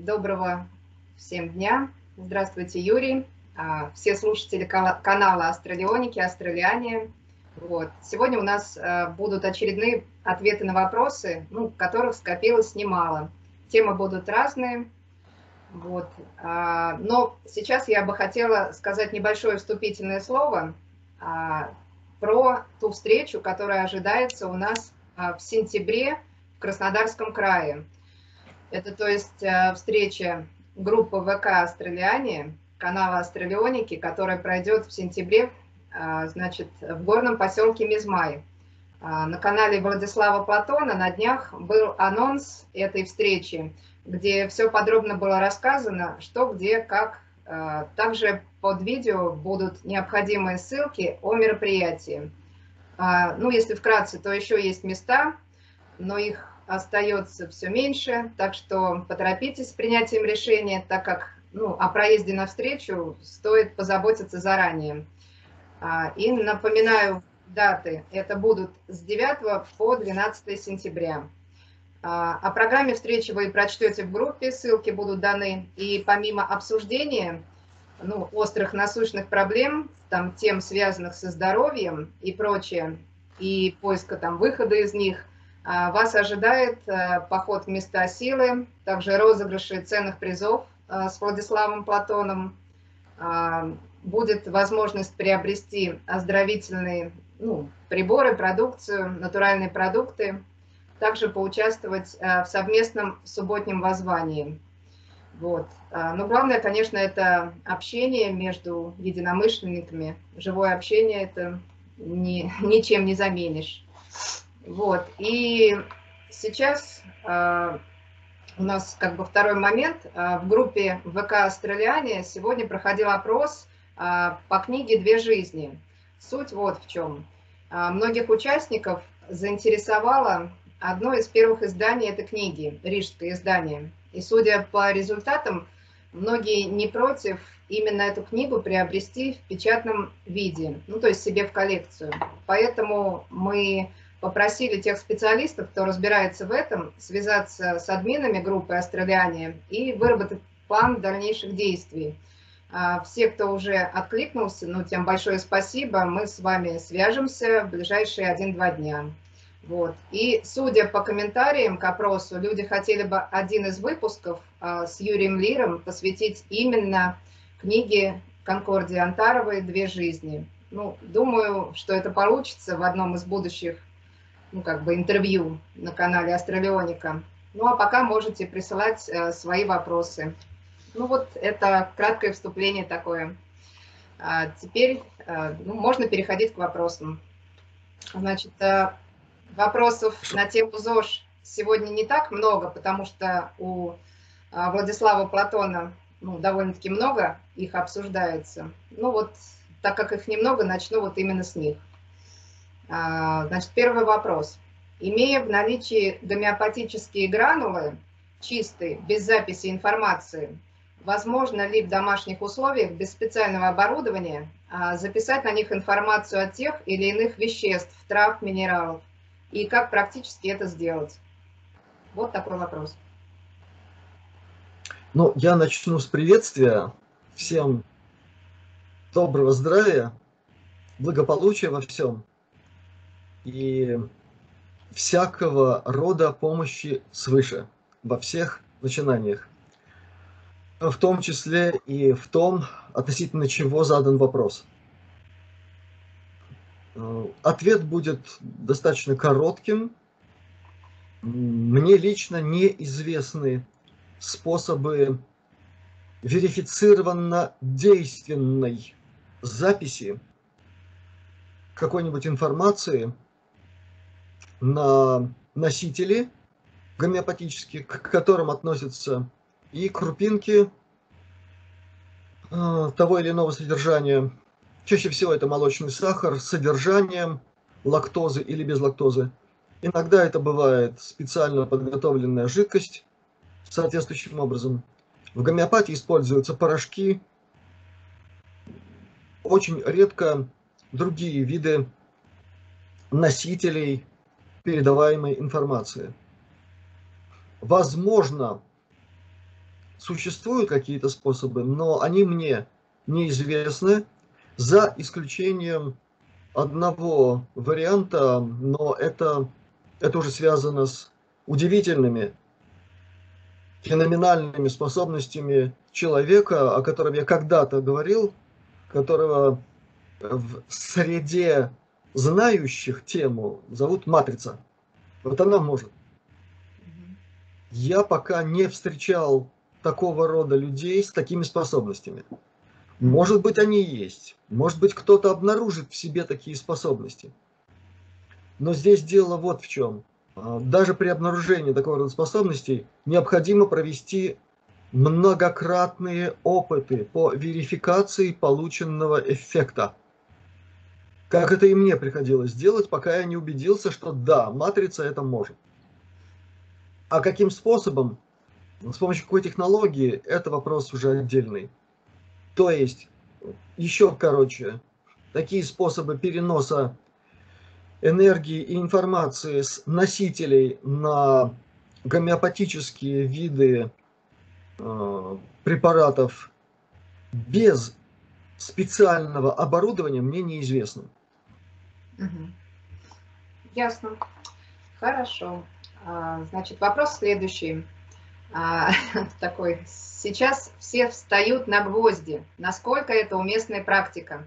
Доброго всем дня. Здравствуйте, Юрий. Все слушатели канала Астралионики, Астралиане. Вот. Сегодня у нас будут очередные ответы на вопросы, которых скопилось немало. Темы будут разные. Вот. Но сейчас я бы хотела сказать небольшое вступительное слово про ту встречу, которая ожидается у нас в сентябре в Краснодарском крае. Это, то есть, встреча группы ВК «Астралиане», канала «Астралионики», которая пройдет в сентябре, значит, в горном поселке Мизмай. На канале Владислава Платона на днях был анонс этой встречи, где все подробно было рассказано, что, где, как. Также под видео будут необходимые ссылки о мероприятии. Если вкратце, то еще есть места, но их остается все меньше, так что поторопитесь с принятием решения, так как о проезде навстречу стоит позаботиться заранее. И напоминаю даты. Это будут с 9 по 12 сентября. О программе встречи вы прочтете в группе, ссылки будут даны. И помимо обсуждения острых насущных проблем, там, тем, связанных со здоровьем и прочее, и поиска выхода из них, вас ожидает поход в места силы, также розыгрыши ценных призов с Владиславом Платоном. Будет возможность приобрести оздоровительные приборы, продукцию, натуральные продукты. Также поучаствовать в совместном субботнем воззвании. Вот. Но главное, конечно, это общение между единомышленниками. Живое общение это ничем не заменишь. Вот, и сейчас у нас второй момент. В группе ВК «Астралиане» сегодня проходил опрос по книге «Две жизни». Суть вот в чем. Многих участников заинтересовало одно из первых изданий этой книги, рижское издание. И судя по результатам, многие не против именно эту книгу приобрести в печатном виде, то есть себе в коллекцию. Поэтому мы попросили тех специалистов, кто разбирается в этом, связаться с админами группы «Астралиане» и выработать план дальнейших действий. Все, кто уже откликнулся, тем большое спасибо. Мы с вами свяжемся в ближайшие 1-2 дня. Вот. И судя по комментариям к опросу, люди хотели бы один из выпусков с Юрием Лиром посвятить именно книге Конкордии Антаровой «Две жизни». Думаю, что это получится в одном из будущих интервью на канале Астралионика. А пока можете присылать свои вопросы. Это краткое вступление такое. Теперь можно переходить к вопросам. Значит, вопросов на тему ЗОЖ сегодня не так много, потому что у Владислава Платона довольно-таки много их обсуждается. Так как их немного, начну именно с них. Значит, первый вопрос. Имея в наличии гомеопатические гранулы, чистые, без записи информации, возможно ли в домашних условиях, без специального оборудования, записать на них информацию о тех или иных веществ, трав, минералов? И как практически это сделать? Вот такой вопрос. Я начну с приветствия. Всем доброго здравия, благополучия во всем. И всякого рода помощи свыше во всех начинаниях, в том числе и в том, относительно чего задан вопрос. Ответ будет достаточно коротким. Мне лично неизвестны способы верифицированно действенной записи какой-нибудь информации на носители гомеопатические, к которым относятся и крупинки того или иного содержания. Чаще всего это молочный сахар с содержанием лактозы или без лактозы. Иногда это бывает специально подготовленная жидкость соответствующим образом. В гомеопатии используются порошки, очень редко другие виды носителей передаваемой информации. Возможно, существуют какие-то способы, но они мне неизвестны, за исключением одного варианта, но это уже связано с удивительными, феноменальными способностями человека, о котором я когда-то говорил, которого в среде знающих тему зовут матрица. Вот она может. Я пока не встречал такого рода людей с такими способностями. Может быть, они есть. Может быть, кто-то обнаружит в себе такие способности. Но здесь дело вот в чем. Даже при обнаружении такого рода способностей необходимо провести многократные опыты по верификации полученного эффекта. Как это и мне приходилось делать, пока я не убедился, что да, матрица это может. А каким способом, с помощью какой технологии, это вопрос уже отдельный. То есть, еще короче, такие способы переноса энергии и информации с носителей на гомеопатические виды препаратов без специального оборудования мне неизвестны. Ясно. Хорошо. Значит, вопрос следующий. Такой. Сейчас все встают на гвозди. Насколько это уместная практика?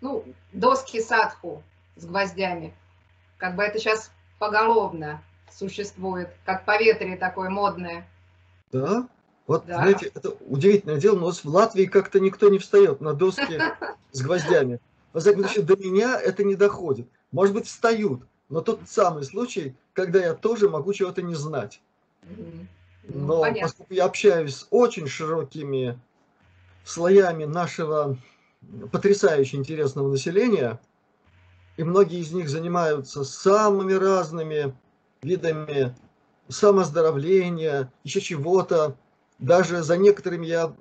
Ну, доски садху с гвоздями. Как бы это сейчас поголовно существует, как поветрие такое модное. Да? Вот, да. Знаете, это удивительное дело, но у нас в Латвии как-то никто не встает на доски с гвоздями. Во всяком случае, до меня это не доходит. Может быть, встают, но тот самый случай, когда я тоже могу чего-то не знать. Но поскольку я общаюсь с очень широкими слоями нашего потрясающе интересного населения, и многие из них занимаются самыми разными видами самооздоровления, еще чего-то. Даже за некоторыми я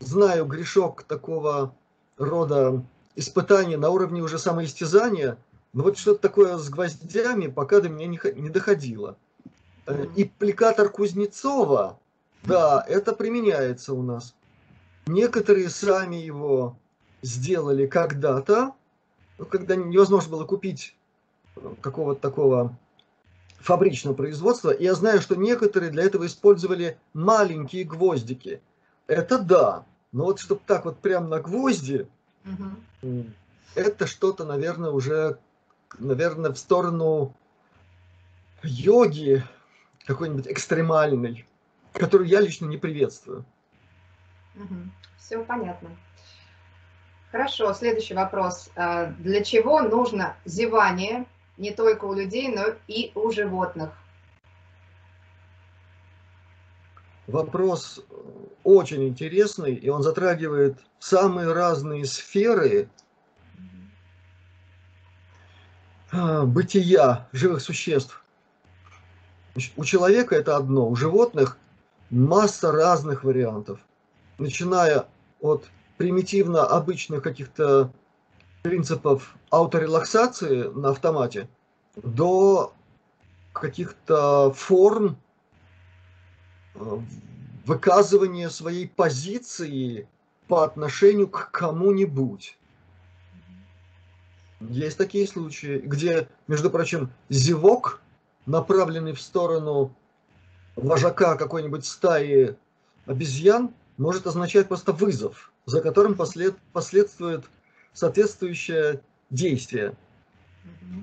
знаю грешок такого рода испытаний на уровне уже самоистязания, но вот что-то такое с гвоздями пока до меня не доходило. Импликатор Кузнецова, да, это применяется у нас. Некоторые сами его сделали когда-то, когда невозможно было купить какого-то такого фабричного производства. И я знаю, что некоторые для этого использовали маленькие гвоздики. Это да, но вот чтобы так вот прям на гвозди, это что-то, наверное, уже, наверное, в сторону йоги какой-нибудь экстремальный, которую я лично не приветствую. Все понятно. Хорошо, следующий вопрос. Для чего нужно зевание не только у людей, но и у животных? Вопрос очень интересный, и он затрагивает самые разные сферы бытия живых существ. У человека это одно, у животных масса разных вариантов, начиная от примитивно обычных каких-то принципов ауторелаксации на автомате до каких-то форм выказывания своей позиции по отношению к кому-нибудь. Есть такие случаи, где, между прочим, зевок, направленный в сторону вожака какой-нибудь стаи обезьян, может означать просто вызов, за которым последствует соответствующее действие.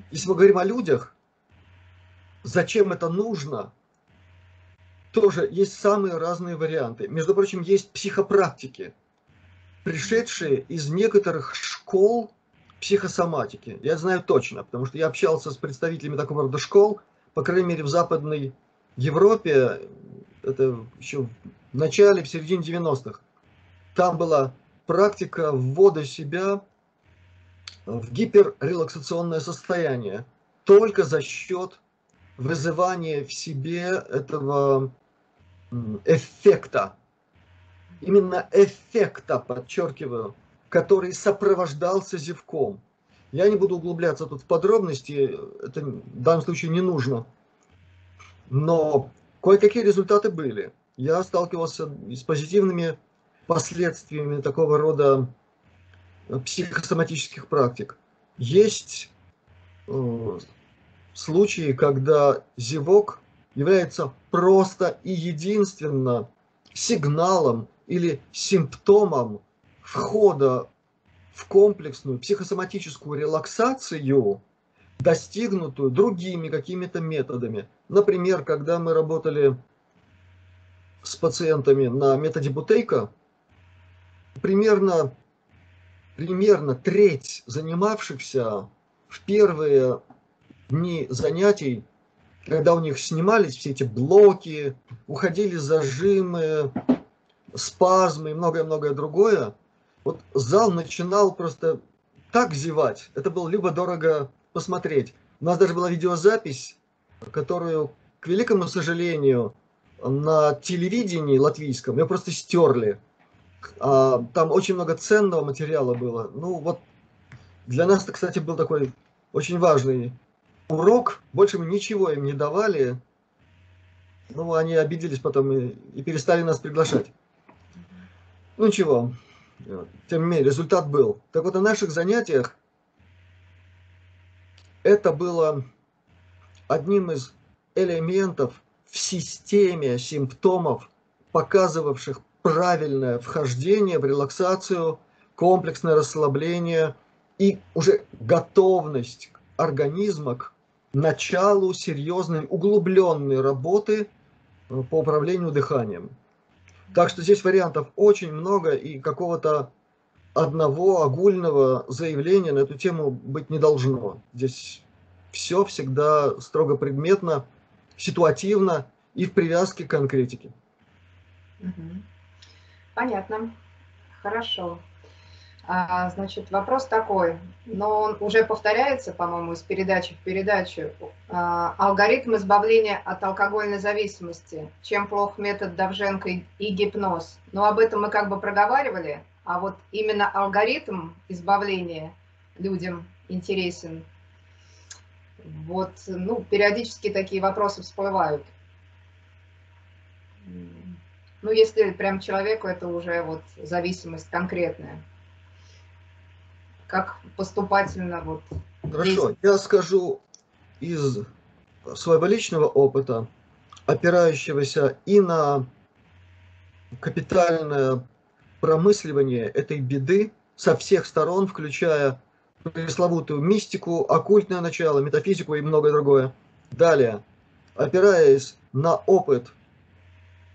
Если мы говорим о людях, зачем это нужно, тоже есть самые разные варианты. Между прочим, есть психопрактики, пришедшие из некоторых школ психосоматики. Я знаю точно, потому что я общался с представителями такого рода школ, по крайней мере, в Западной Европе, это еще в начале, в середине 90-х. Там была практика ввода себя в гиперрелаксационное состояние только за счет вызывания в себе этого эффекта. Именно эффекта, подчеркиваю, который сопровождался зевком. Я не буду углубляться тут в подробности, это в данном случае не нужно. Но кое-какие результаты были. я сталкивался с позитивными последствиями такого рода психосоматических практик. Есть случаи, когда зевок является просто и единственно сигналом или симптомом входа в комплексную психосоматическую релаксацию, достигнутую другими какими-то методами. Например, когда мы работали с пациентами на методе Бутейко, примерно треть занимавшихся в первые дни занятий, когда у них снимались все эти блоки, уходили зажимы, спазмы и многое-многое другое, вот зал начинал просто так зевать. Это было либо дорого посмотреть. У нас даже была видеозапись, которую, к великому сожалению, на телевидении латвийском ее просто стерли. Там очень много ценного материала было. Ну вот для нас это, кстати, был такой очень важный урок. Больше мы ничего им не давали. Ну, они обиделись потом и перестали нас приглашать. Ну ничего, тем не менее, результат был. Так вот, на наших занятиях это было одним из элементов в системе симптомов, показывавших правильное вхождение в релаксацию, комплексное расслабление и уже готовность организма к началу серьезной углубленной работы по управлению дыханием. Так что здесь вариантов очень много, и какого-то одного огульного заявления на эту тему быть не должно. Здесь все всегда строго предметно, ситуативно и в привязке к конкретике. Понятно. Хорошо. Значит, вопрос такой, но он уже повторяется, по-моему, из передачи в передачу. Алгоритм избавления от алкогольной зависимости. Чем плох метод Довженко и гипноз? Но об этом мы как бы проговаривали, а вот именно алгоритм избавления людям интересен. Вот, ну, периодически такие вопросы всплывают. Ну, если прям человеку это уже вот зависимость конкретная. Как поступательно вот. Хорошо, я скажу из своего личного опыта, опирающегося и на капитальное промысливание этой беды со всех сторон, включая пресловутую мистику, оккультное начало, метафизику и многое другое. Далее, опираясь на опыт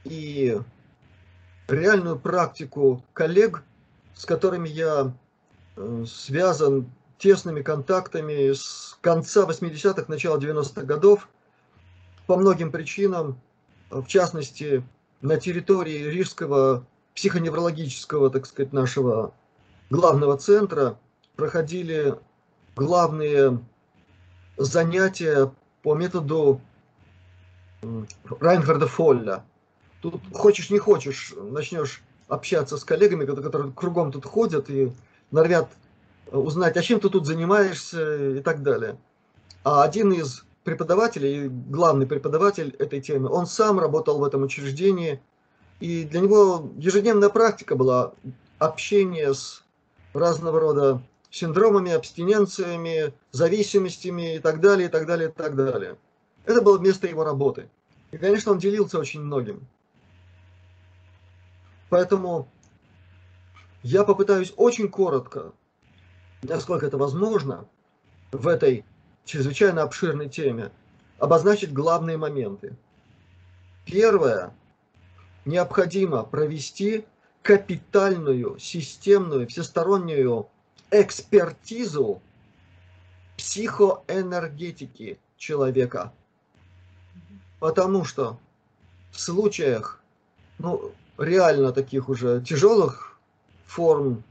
и реальную практику коллег, с которыми я связан тесными контактами с конца 80-х, начала 90-х годов, по многим причинам, в частности, на территории Рижского психоневрологического, так сказать, нашего главного центра проходили главные занятия по методу Райнхарда Фолля. Тут хочешь не хочешь, начнешь общаться с коллегами, которые кругом тут ходят и норовят узнать, а чем ты тут занимаешься и так далее. А один из преподавателей, главный преподаватель этой темы, он сам работал в этом учреждении, и для него ежедневная практика была общение с разного рода синдромами, абстиненциями, зависимостями и так далее, и так далее, и так далее. Это было место его работы. И, конечно, он делился очень многим. Поэтому я попытаюсь очень коротко, насколько это возможно, в этой чрезвычайно обширной теме обозначить главные моменты. Первое. Необходимо провести капитальную, системную, всестороннюю экспертизу психоэнергетики человека. Потому что в случаях, ну, реально таких уже тяжелых форм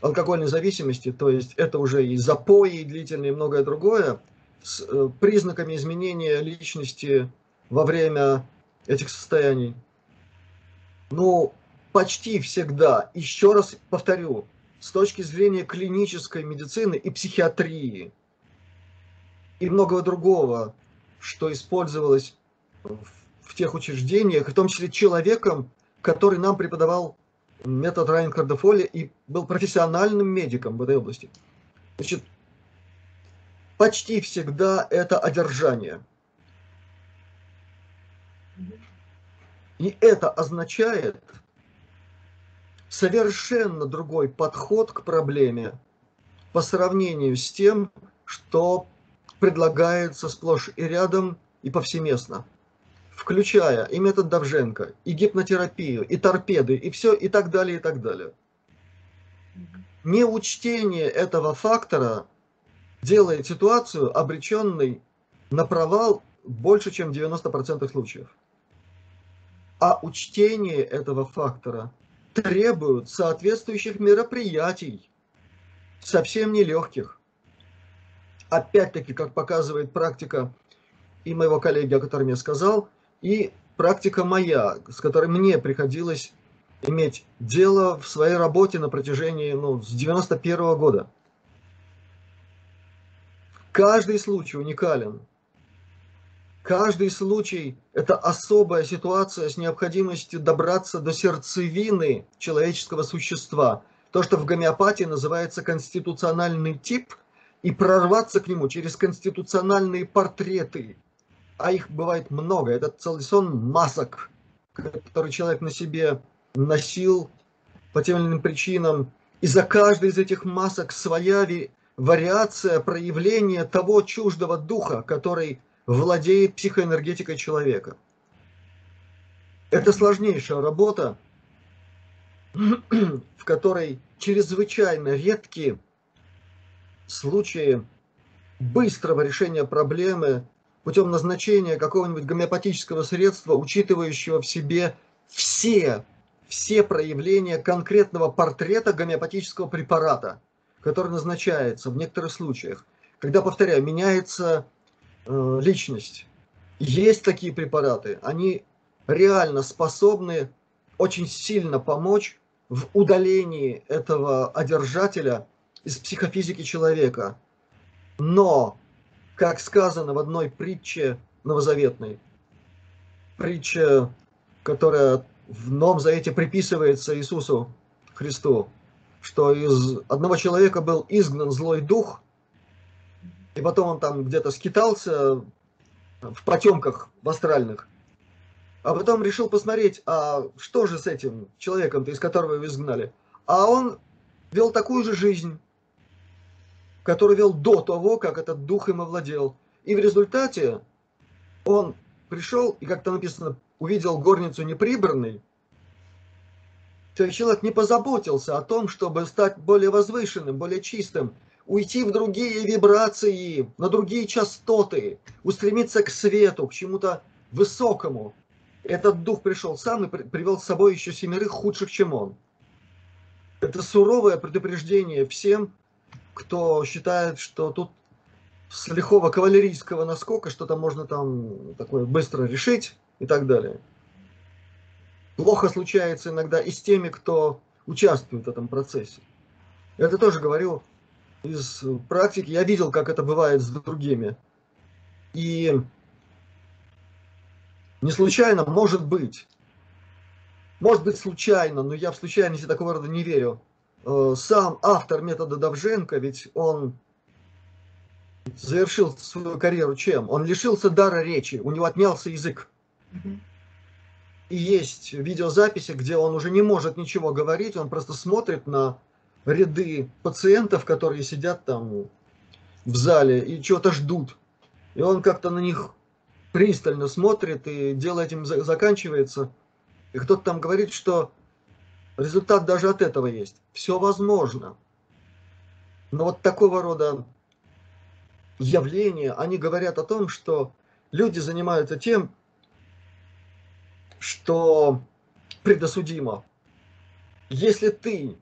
алкогольной зависимости, то есть это уже и запои, и длительные, и многое другое, с признаками изменения личности во время этих состояний. Ну, почти всегда, еще раз повторю, с точки зрения клинической медицины и психиатрии, и многого другого, что использовалось в в тех учреждениях, в том числе человеком, который нам преподавал метод Райнхарда Фолля и был профессиональным медиком в этой области. Значит, почти всегда это одержание. И это означает совершенно другой подход к проблеме по сравнению с тем, что предлагается сплошь и рядом и повсеместно, включая и метод Довженко, и гипнотерапию, и торпеды, и все, и так далее, и так далее. Неучтение этого фактора делает ситуацию обреченной на провал больше, чем в 90% случаев. А учтение этого фактора требует соответствующих мероприятий, совсем нелегких. Опять-таки, как показывает практика и моего коллеги, о котором я сказал, и практика моя, с которой мне приходилось иметь дело в своей работе на протяжении, с 91-го года. Каждый случай уникален. Каждый случай – это особая ситуация с необходимостью добраться до сердцевины человеческого существа. То, что в гомеопатии называется конституциональный тип, и прорваться к нему через конституциональные портреты. А их бывает много. Это целый сон масок, который человек на себе носил по тем или иным причинам. И за каждой из этих масок своя вариация проявления того чуждого духа, который владеет психоэнергетикой человека. Это сложнейшая работа, в которой чрезвычайно редки случаи быстрого решения проблемы путем назначения какого-нибудь гомеопатического средства, учитывающего в себе все проявления конкретного портрета гомеопатического препарата, который назначается в некоторых случаях. Когда, повторяю, меняется личность. Есть такие препараты, они реально способны очень сильно помочь в удалении этого одержателя из психофизики человека. Но, как сказано в одной притче новозаветной, притче, которая в Новом Завете приписывается Иисусу Христу, что из одного человека был изгнан злой дух, и потом он там где-то скитался в потемках, в астральных. А потом решил посмотреть, а что же с этим человеком-то, из которого его изгнали. А он вел такую же жизнь, которую вел до того, как этот дух им овладел. И в результате он пришел и, как там написано, увидел горницу неприбранной. То есть человек не позаботился о том, чтобы стать более возвышенным, более чистым, уйти в другие вибрации, на другие частоты, устремиться к свету, к чему-то высокому. Этот дух пришел сам и привел с собой еще 7 худших, чем он. Это суровое предупреждение всем, кто считает, что тут с лихого кавалерийского наскока что-то можно там такое быстро решить и так далее. Плохо случается иногда и с теми, кто участвует в этом процессе. Это тоже говорю из практики, я видел, как это бывает с другими. И не случайно, может быть случайно, но я в случайности такого рода не верю. Сам автор метода Довженко, ведь он завершил свою карьеру чем? Он лишился дара речи, у него отнялся язык. И есть видеозаписи, где он уже не может ничего говорить, он просто смотрит на ряды пациентов, которые сидят там в зале и чего-то ждут. И он как-то на них пристально смотрит, и дело этим заканчивается. И кто-то там говорит, что результат даже от этого есть. Все возможно. Но вот такого рода явления, они говорят о том, что люди занимаются тем, что предосудимо. Если ты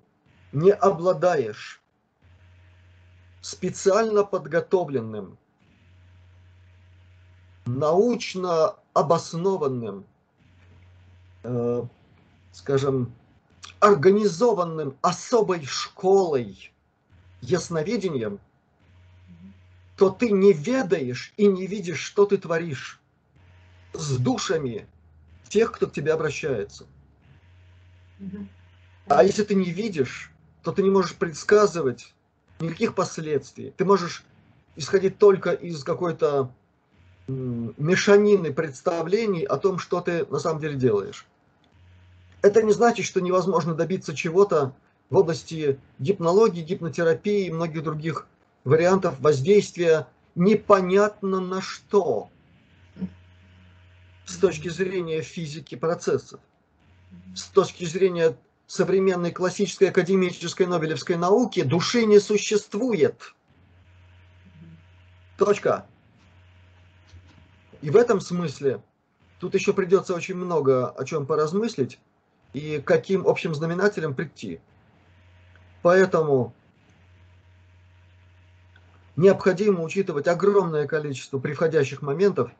не обладаешь специально подготовленным, научно обоснованным, скажем, организованным особой школой, ясновидением, то ты не ведаешь и не видишь, что ты творишь с душами, тех, кто к тебе обращается. А если ты не видишь, то ты не можешь предсказывать никаких последствий. Ты можешь исходить только из какой-то мешанины представлений о том, что ты на самом деле делаешь. Это не значит, что невозможно добиться чего-то в области гипнологии, гипнотерапии и многих других вариантов воздействия непонятно на что с точки зрения физики процессов, с точки зрения современной классической академической нобелевской науки души не существует. Точка. И в этом смысле тут еще придется очень много о чем поразмыслить и каким общим знаменателем прийти. Поэтому необходимо учитывать огромное количество приходящих моментов,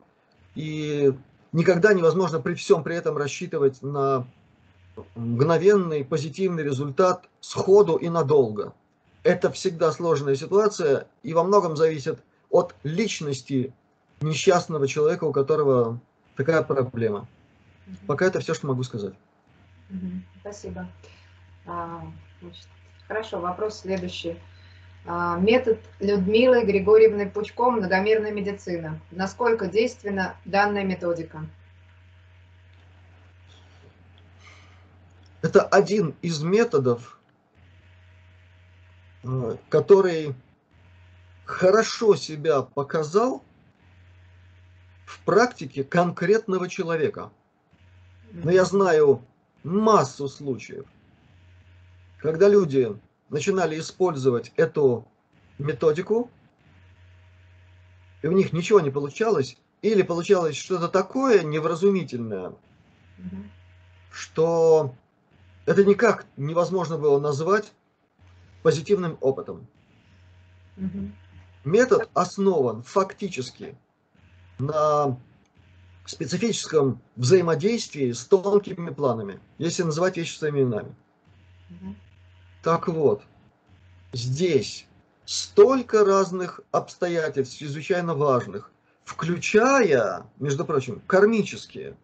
и никогда невозможно при всем при этом рассчитывать на мгновенный позитивный результат сходу и надолго. Это всегда сложная ситуация и во многом зависит от личности несчастного человека, у которого такая проблема. Пока это все, что могу сказать. Спасибо. Значит, хорошо, вопрос следующий. Метод Людмилы Григорьевны Пучко «Многомерная медицина». Насколько действенна данная методика? Это один из методов, который хорошо себя показал в практике конкретного человека. Но я знаю массу случаев, когда люди начинали использовать эту методику, и у них ничего не получалось, или получалось что-то такое невразумительное, что это никак невозможно было назвать позитивным опытом. Метод основан фактически на специфическом взаимодействии с тонкими планами, если называть вещи своими именами. Так вот, здесь столько разных обстоятельств, чрезвычайно важных, включая, между прочим, кармические,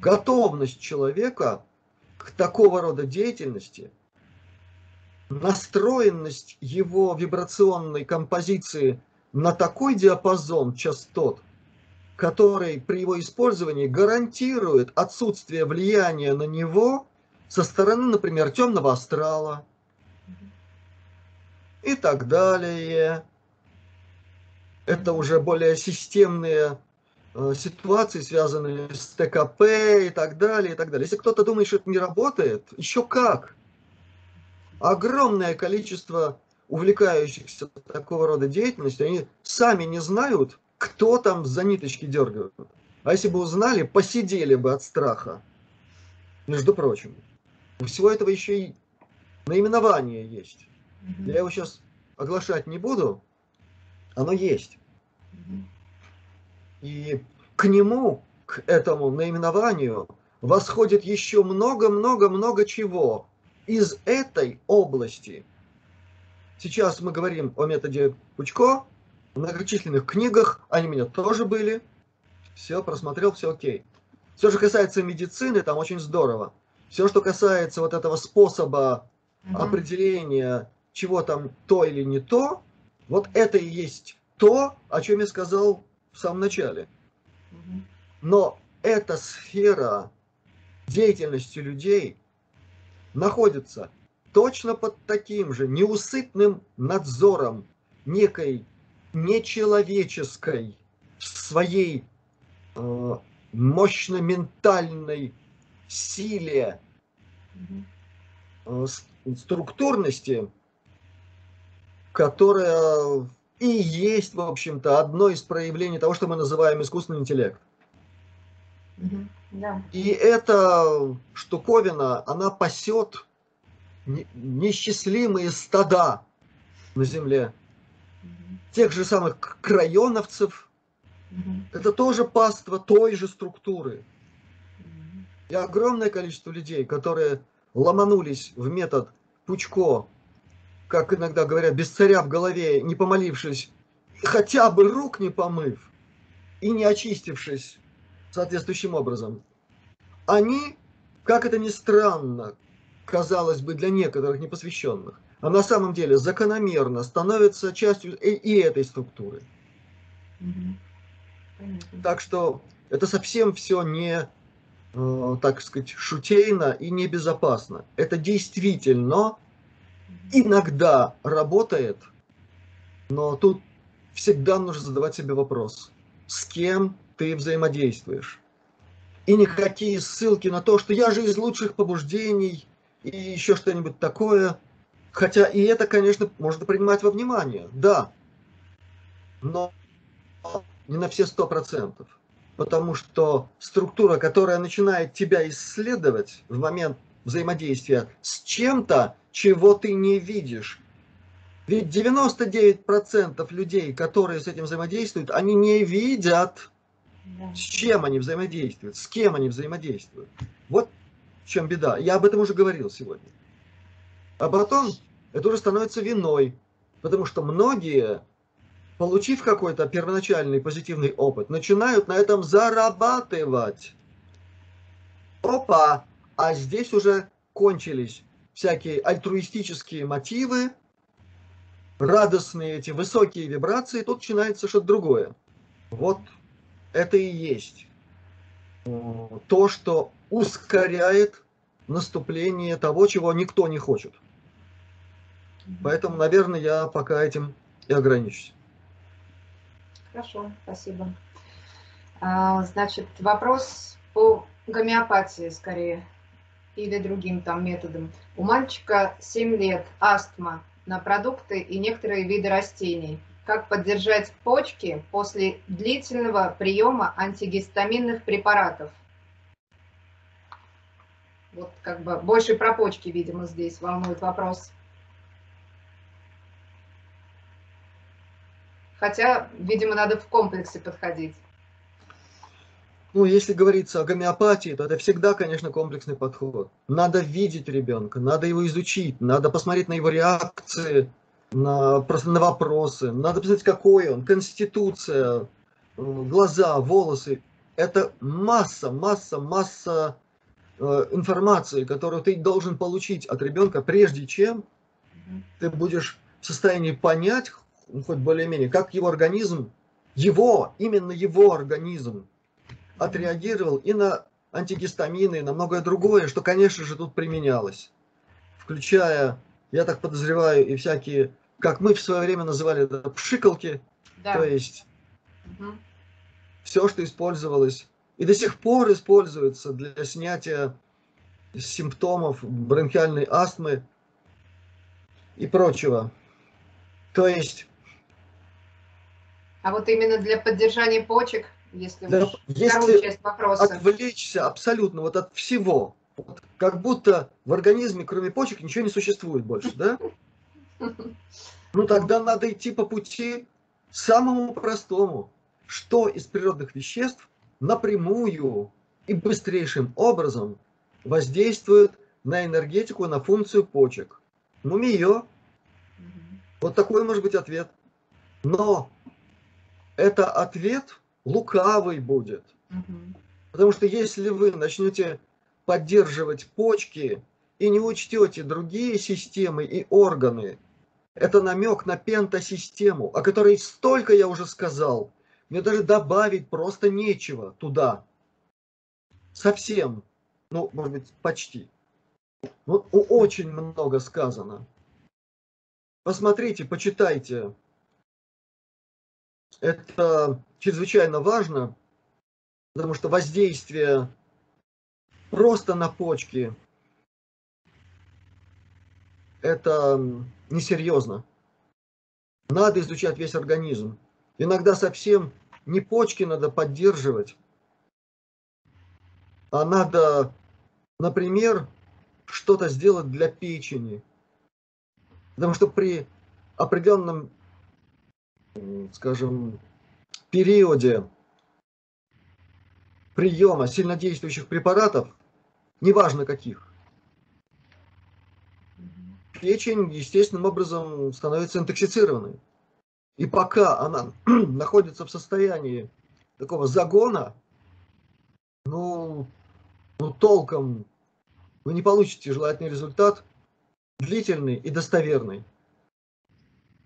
готовность человека к такого рода деятельности, настроенность его вибрационной композиции на такой диапазон частот, который при его использовании гарантирует отсутствие влияния на него со стороны, например, темного астрала и так далее. Это уже более системные ситуации, связанные с ТКП и так далее, и так далее. Если кто-то думает, что это не работает, еще как. Огромное количество увлекающихся такого рода деятельностью, они сами не знают, кто там за ниточки дергают. А если бы узнали, посидели бы от страха. Между прочим, у всего этого еще и наименование есть. Я его сейчас оглашать не буду, оно есть. И к нему, к этому наименованию, восходит еще много-много-много чего из этой области. Сейчас мы говорим о методе Пучко, в многочисленных книгах, они у меня тоже были. Все просмотрел, все окей. Все, что касается медицины, там очень здорово. Все, что касается вот этого способа определения, чего там то или не то, вот это и есть то, о чем я сказал в самом начале. Но эта сфера деятельности людей находится точно под таким же неусыпным надзором некой нечеловеческой в своей мощно-ментальной силе структурности, которая и есть, в общем-то, одно из проявлений того, что мы называем искусственный интеллект. И эта штуковина, она пасет неисчислимые стада на земле. Тех же самых крайоновцев. Это тоже паства той же структуры. И огромное количество людей, которые ломанулись в метод Пучко, как иногда говорят, без царя в голове, не помолившись, хотя бы рук не помыв и не очистившись соответствующим образом, они, как это ни странно, казалось бы, для некоторых непосвященных, а на самом деле закономерно становятся частью и этой структуры. Mm-hmm. Так что это совсем все не, так сказать, шутейно и небезопасно. Это действительно иногда работает, но тут всегда нужно задавать себе вопрос, с кем ты взаимодействуешь. И никакие ссылки на то, что я же из лучших побуждений и еще что-нибудь такое. Хотя и это, конечно, можно принимать во внимание, да, но не на все 100%. Потому что структура, которая начинает тебя исследовать в момент взаимодействия с чем-то, чего ты не видишь. Ведь 99% людей, которые с этим взаимодействуют, они не видят, с чем они взаимодействуют, с кем они взаимодействуют. Вот в чем беда. Я об этом уже говорил сегодня. А потом это уже становится виной, потому что многие, получив какой-то первоначальный позитивный опыт, начинают на этом зарабатывать. Опа! А здесь уже кончились всякие альтруистические мотивы, радостные эти высокие вибрации, тут начинается что-то другое. Вот это и есть то, что ускоряет наступление того, чего никто не хочет. Поэтому, наверное, я пока этим и ограничусь. Хорошо, спасибо. Значит, вопрос по гомеопатии скорее или другим там методам. У мальчика 7 лет, астма, на продукты и некоторые виды растений. Как поддержать почки после длительного приема антигистаминных препаратов? Вот как бы больше про почки, видимо, здесь волнует вопрос. Хотя, видимо, надо в комплексе подходить. Ну, если говорится о гомеопатии, то это всегда, конечно, комплексный подход. Надо видеть ребенка, надо его изучить, надо посмотреть на его реакции, просто на вопросы. Надо посмотреть, какой он, конституция, глаза, волосы. Это масса информации, которую ты должен получить от ребенка, прежде чем ты будешь в состоянии понять, хоть более-менее, как его организм, именно его организм отреагировал и на антигистамины, и на многое другое, что, конечно же, тут применялось. Включая, я так подозреваю, и всякие, как мы в свое время называли это, пшикалки, да. То есть все, что использовалось и до сих пор используется для снятия симптомов бронхиальной астмы и прочего. То есть... А вот именно для поддержания почек, если, да, если отвлечься абсолютно вот от всего, вот, как будто в организме кроме почек ничего не существует больше, да? Ну тогда надо идти по пути самому простому, что из природных веществ напрямую и быстрейшим образом воздействует на энергетику, на функцию почек. Ну, ее. Вот такой может быть ответ. Но это ответ лукавый будет. Потому что если вы начнете поддерживать почки и не учтете другие системы и органы, это намек на пентасистему, о которой столько я уже сказал. Мне даже добавить просто нечего туда. Совсем. Ну, может быть, почти. Ну, очень много сказано. Посмотрите, почитайте. Это чрезвычайно важно, потому что воздействие просто на почки – это несерьезно. Надо изучать весь организм. Иногда совсем не почки надо поддерживать, а надо, например, что-то сделать для печени. Потому что при определенном, скажем, периоде приема сильнодействующих препаратов, неважно каких, печень естественным образом становится интоксицированной. И пока она находится в состоянии такого загона, ну, ну, толком вы не получите желательный результат, длительный и достоверный.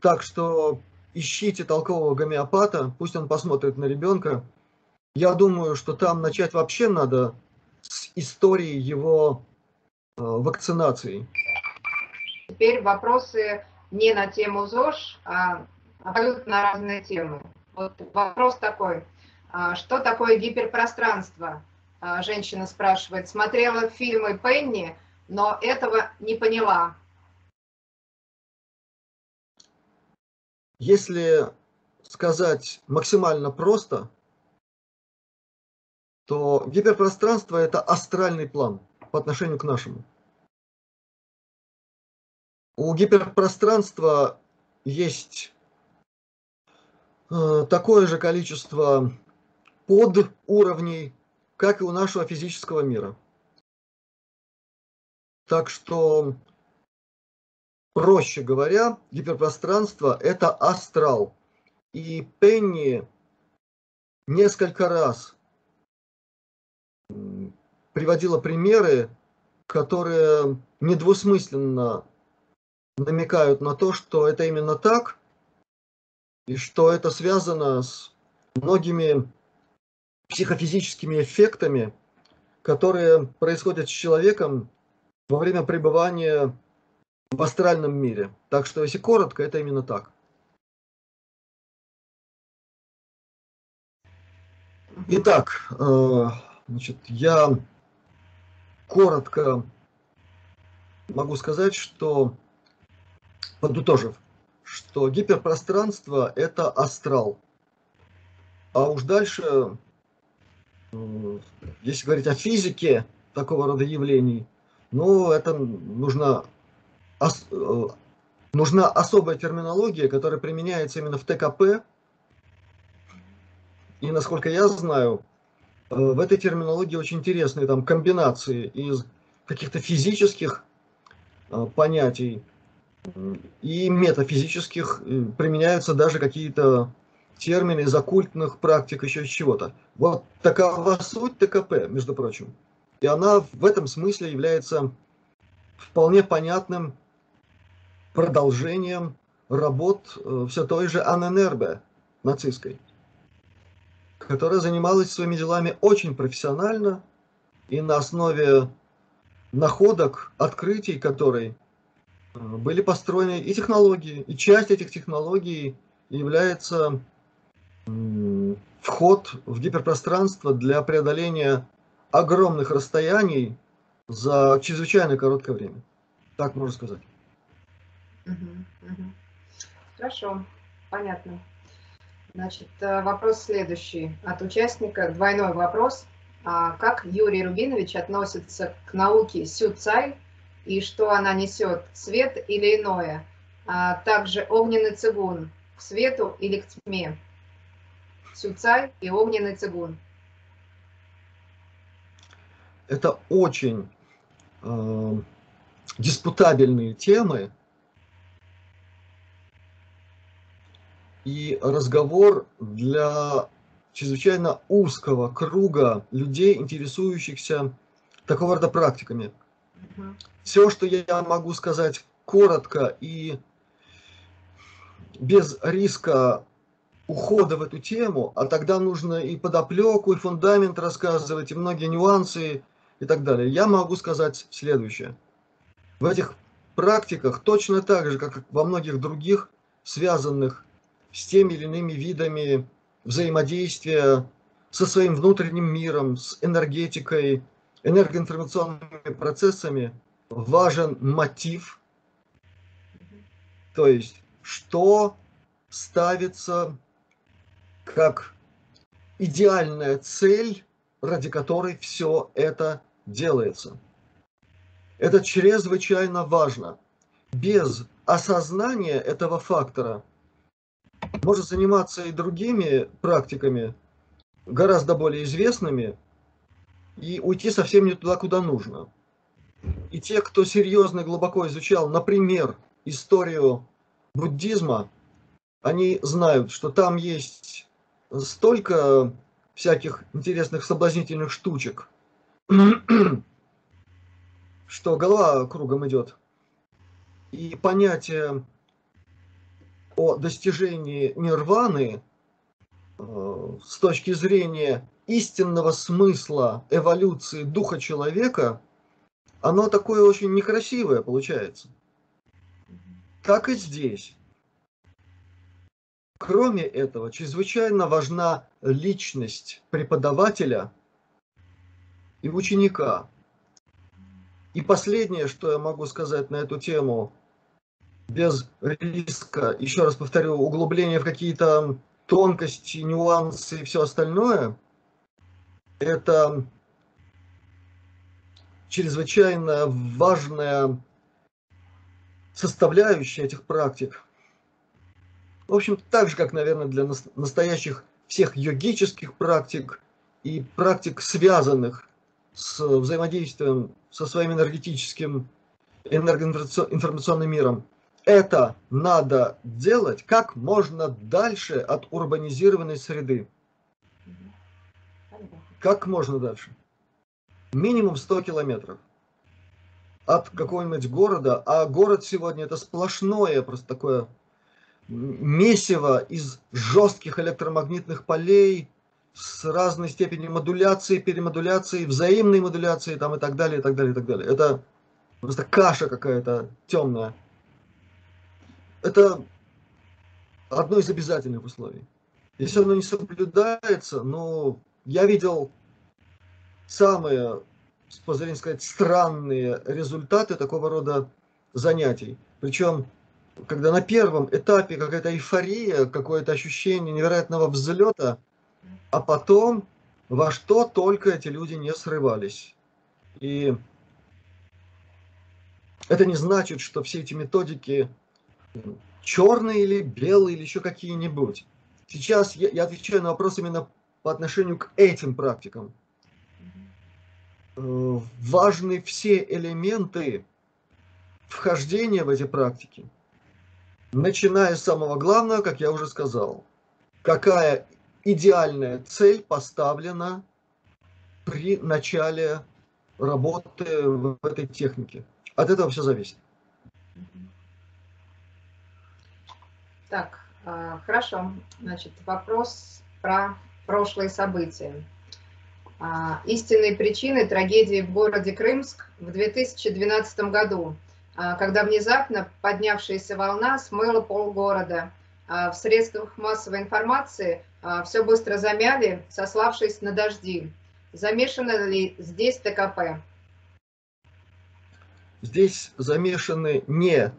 Так что ищите толкового гомеопата, пусть он посмотрит на ребенка. Я думаю, что там начать вообще надо с истории его вакцинации. Теперь вопросы не на тему ЗОЖ, а абсолютно разные темы. Вот вопрос такой. Что такое гиперпространство? Женщина спрашивает. Смотрела фильмы Пенни, но этого не поняла. Если сказать максимально просто, то гиперпространство – это астральный план по отношению к нашему. У гиперпространства есть такое же количество подуровней, как и у нашего физического мира. Так что, проще говоря, гиперпространство – это астрал. И Пенни несколько раз приводила примеры, которые недвусмысленно намекают на то, что это именно так, и что это связано с многими психофизическими эффектами, которые происходят с человеком во время пребывания в астральном мире. Так что, если коротко, это именно так. Итак, значит, я коротко могу сказать, что, подытожив, что гиперпространство – это астрал. А уж дальше, если говорить о физике такого рода явлений, ну, это нужна особая терминология, которая применяется именно в ТКП. И, насколько я знаю, в этой терминологии очень интересные там комбинации из каких-то физических понятий, и метафизических, применяются даже какие-то термины из оккультных практик, еще из чего-то. Вот такова суть ТКП, между прочим. И она в этом смысле является вполне понятным продолжением работ все той же Аненербе нацистской, которая занималась своими делами очень профессионально и на основе находок, открытий которой были построены и технологии, и часть этих технологий является вход в гиперпространство для преодоления огромных расстояний за чрезвычайно короткое время. Так можно сказать. Хорошо, понятно. Значит, вопрос следующий от участника, двойной вопрос. Как Юрий Рубинович относится к науке Сюцай и что она несет, свет или иное? А также огненный цигун, к свету или к тьме? Сюцай и огненный цигун. Это очень диспутабельные темы. И разговор для чрезвычайно узкого круга людей, интересующихся такого рода практиками. Все, что я могу сказать коротко и без риска ухода в эту тему, а тогда нужно и подоплеку, и фундамент рассказывать, и многие нюансы и так далее, я могу сказать следующее. В этих практиках точно так же, как во многих других, связанных с теми или иными видами взаимодействия со своим внутренним миром, с энергетикой, энергоинформационными процессами, важен мотив, то есть что ставится как идеальная цель, ради которой все это делается. Это чрезвычайно важно. Без осознания этого фактора можно заниматься и другими практиками, гораздо более известными, и уйти совсем не туда, куда нужно. И те, кто серьезно и глубоко изучал, например, историю буддизма, они знают, что там есть столько всяких интересных соблазнительных штучек, что голова кругом идет. И понятие о достижении нирваны с точки зрения истинного смысла эволюции духа человека, оно такое очень некрасивое получается. Так и здесь. Кроме этого, чрезвычайно важна личность преподавателя и ученика. И последнее, что я могу сказать на эту тему, без риска, еще раз повторю, углубление в какие-то тонкости, нюансы и все остальное, это чрезвычайно важная составляющая этих практик. В общем, так же, как, наверное, для настоящих всех йогических практик и практик, связанных с взаимодействием со своим энергетическим, энергоинформационным миром. Это надо делать как можно дальше от урбанизированной среды. Как можно дальше. Минимум 100 километров от какого-нибудь города. А город сегодня это сплошное просто такое месиво из жестких электромагнитных полей, с разной степенью модуляции, перемодуляции, взаимной модуляции там, и так далее, и так далее, и так далее. Это просто каша какая-то темная. Это одно из обязательных условий. Если оно не соблюдается, ну, я видел самые, позволь сказать, странные результаты такого рода занятий. Причем, когда на первом этапе какая-то эйфория, какое-то ощущение невероятного взлета, а потом, во что только эти люди не срывались. И это не значит, что все эти методики черные или белые, или еще какие-нибудь. Сейчас я отвечаю на вопрос именно по отношению к этим практикам. Важны все элементы вхождения в эти практики. Начиная с самого главного, как я уже сказал. Какая идеальная цель поставлена при начале работы в этой технике. От этого все зависит. Так, хорошо. Значит, вопрос про прошлые события. Истинные причины трагедии в городе Крымск в 2012 году, когда внезапно поднявшаяся волна смыла полгорода. В средствах массовой информации все быстро замяли, сославшись на дожди. Замешано ли здесь ТКП? Здесь замешаны не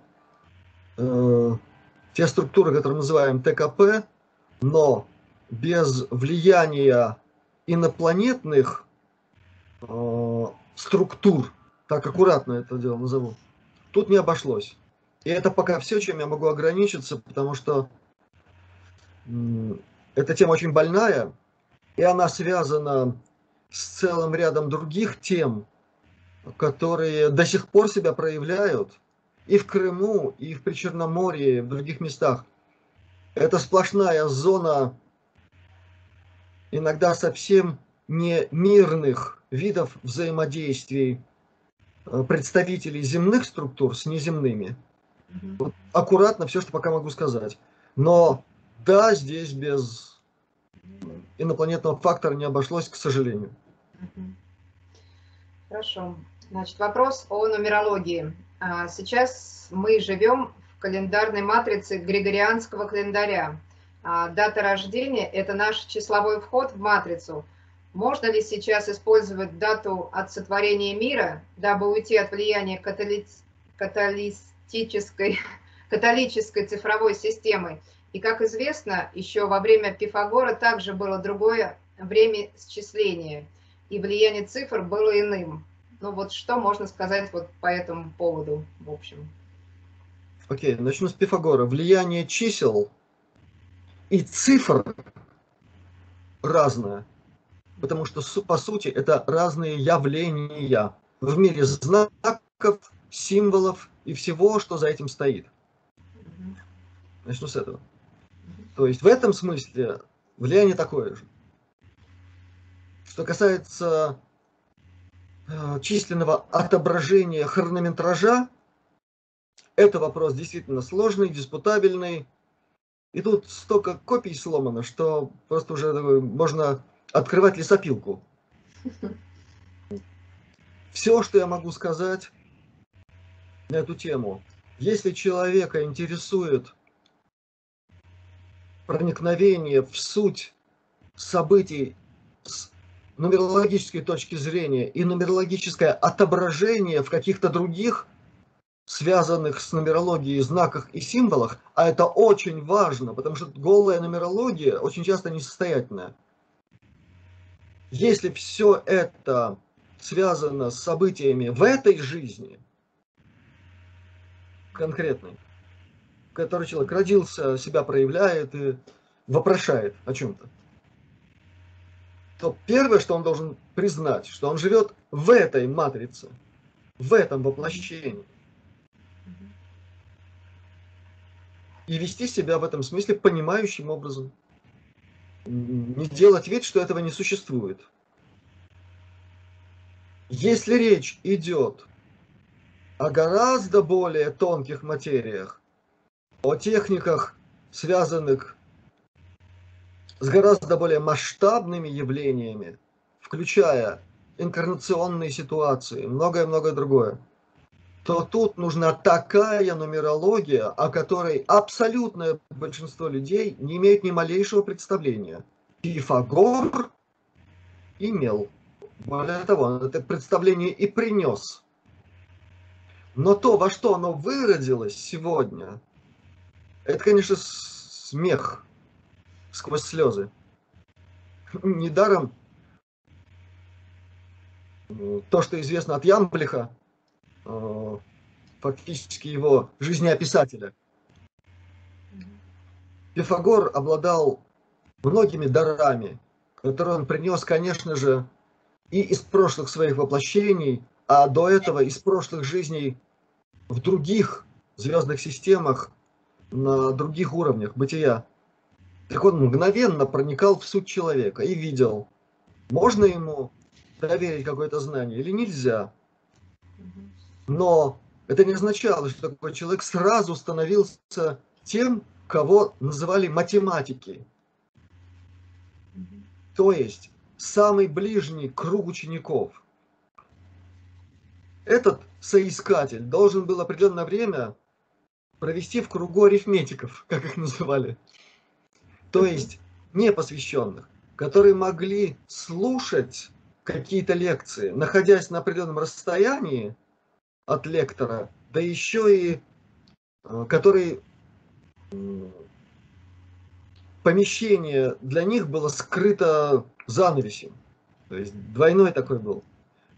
те структуры, которые мы называем ТКП, но без влияния инопланетных структур, так аккуратно это дело назову, тут не обошлось. И это пока все, чем я могу ограничиться, потому что эта тема очень больная, и она связана с целым рядом других тем, которые до сих пор себя проявляют и в Крыму, и в Причерноморье, и в других местах. Это сплошная зона иногда совсем не мирных видов взаимодействий представителей земных структур с неземными. Вот аккуратно все, что пока могу сказать. Но да, здесь без инопланетного фактора не обошлось, к сожалению. Хорошо. Значит, вопрос о нумерологии. Сейчас мы живем в календарной матрице Григорианского календаря. Дата рождения – это наш числовой вход в матрицу. Можно ли сейчас использовать дату от сотворения мира, дабы уйти от влияния католической цифровой системы? И, как известно, еще во время Пифагора также было другое время счисления, и влияние цифр было иным. Ну вот что можно сказать вот по этому поводу, в общем? Окей, начну с Пифагора. Влияние чисел и цифр разное, потому что, по сути, это разные явления в мире знаков, символов и всего, что за этим стоит. Начну с этого. То есть в этом смысле влияние такое же. Что касается численного отображения хронометража. Это вопрос действительно сложный, диспутабельный. И тут столько копий сломано, что просто уже можно открывать лесопилку. Все, что я могу сказать на эту тему. Если человека интересует проникновение в суть событий с нумерологической точки зрения и нумерологическое отображение в каких-то других, связанных с нумерологией, знаках и символах, а это очень важно, потому что голая нумерология очень часто несостоятельная. Если все это связано с событиями в этой жизни, конкретной, в которой человек родился, себя проявляет и вопрошает о чем-то, то первое, что он должен признать, что он живет в этой матрице, в этом воплощении. И вести себя в этом смысле понимающим образом. Не делать вид, что этого не существует. Если речь идет о гораздо более тонких материях, о техниках, связанных с гораздо более масштабными явлениями, включая инкарнационные ситуации, многое-многое другое, то тут нужна такая нумерология, о которой абсолютное большинство людей не имеет ни малейшего представления. Пифагор имел. Более того, он это представление и принес. Но то, во что оно выродилось сегодня, это, конечно, смех сквозь слезы. Недаром то, что известно от Ямблиха, фактически его жизнеописателя. Пифагор обладал многими дарами, которые он принес, конечно же, и из прошлых своих воплощений, а до этого из прошлых жизней в других звездных системах, на других уровнях бытия. Так он мгновенно проникал в суть человека и видел, можно ему доверить какое-то знание или нельзя. Но это не означало, что такой человек сразу становился тем, кого называли математики. То есть самый ближний круг учеников. Этот соискатель должен был определенное время провести в кругу арифметиков, как их называли. То есть непосвященных, которые могли слушать какие-то лекции, находясь на определенном расстоянии от лектора, да еще и который помещение для них было скрыто занавесем. То есть двойной такой был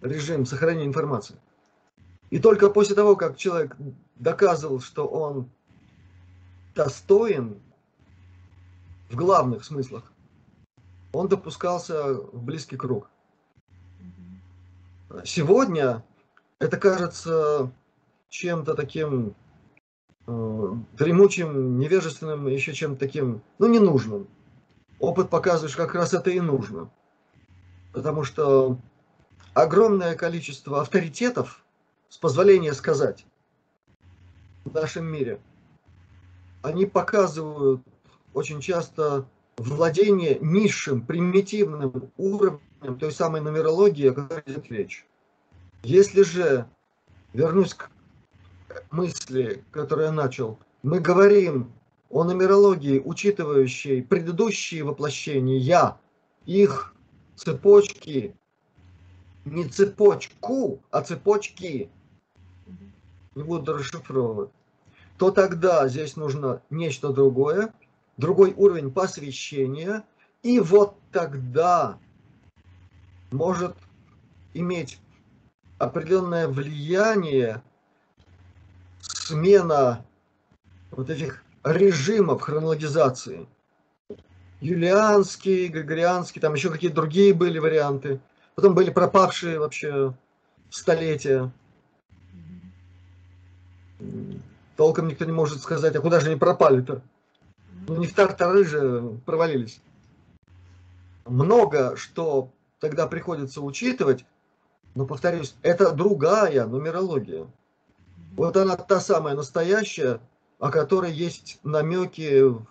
режим сохранения информации. И только после того, как человек доказывал, что он достоин в главных смыслах, он допускался в близкий круг. Сегодня это кажется чем-то таким дремучим, невежественным, еще чем-то таким, ну, ненужным. Опыт показывает, что как раз это и нужно. Потому что огромное количество авторитетов, с позволения сказать, в нашем мире, они показывают очень часто владение низшим, примитивным уровнем той самой нумерологии, о которой идет речь. Если же, вернусь к мысли, которую я начал, мы говорим о нумерологии, учитывающей предыдущие воплощения, их цепочки, не цепочку, а цепочки, не буду расшифровывать, то тогда здесь нужно нечто другое, другой уровень посвящения, и вот тогда может иметь определенное влияние смена вот этих режимов хронологизации. Юлианский, Григорианский, там еще какие-то другие были варианты. Потом были пропавшие вообще столетия. Толком никто не может сказать, а куда же они пропали-то? Ну, не в тартары же провалились. Много что тогда приходится учитывать, Но, повторюсь, это другая нумерология. Вот она та самая настоящая, о которой есть намеки в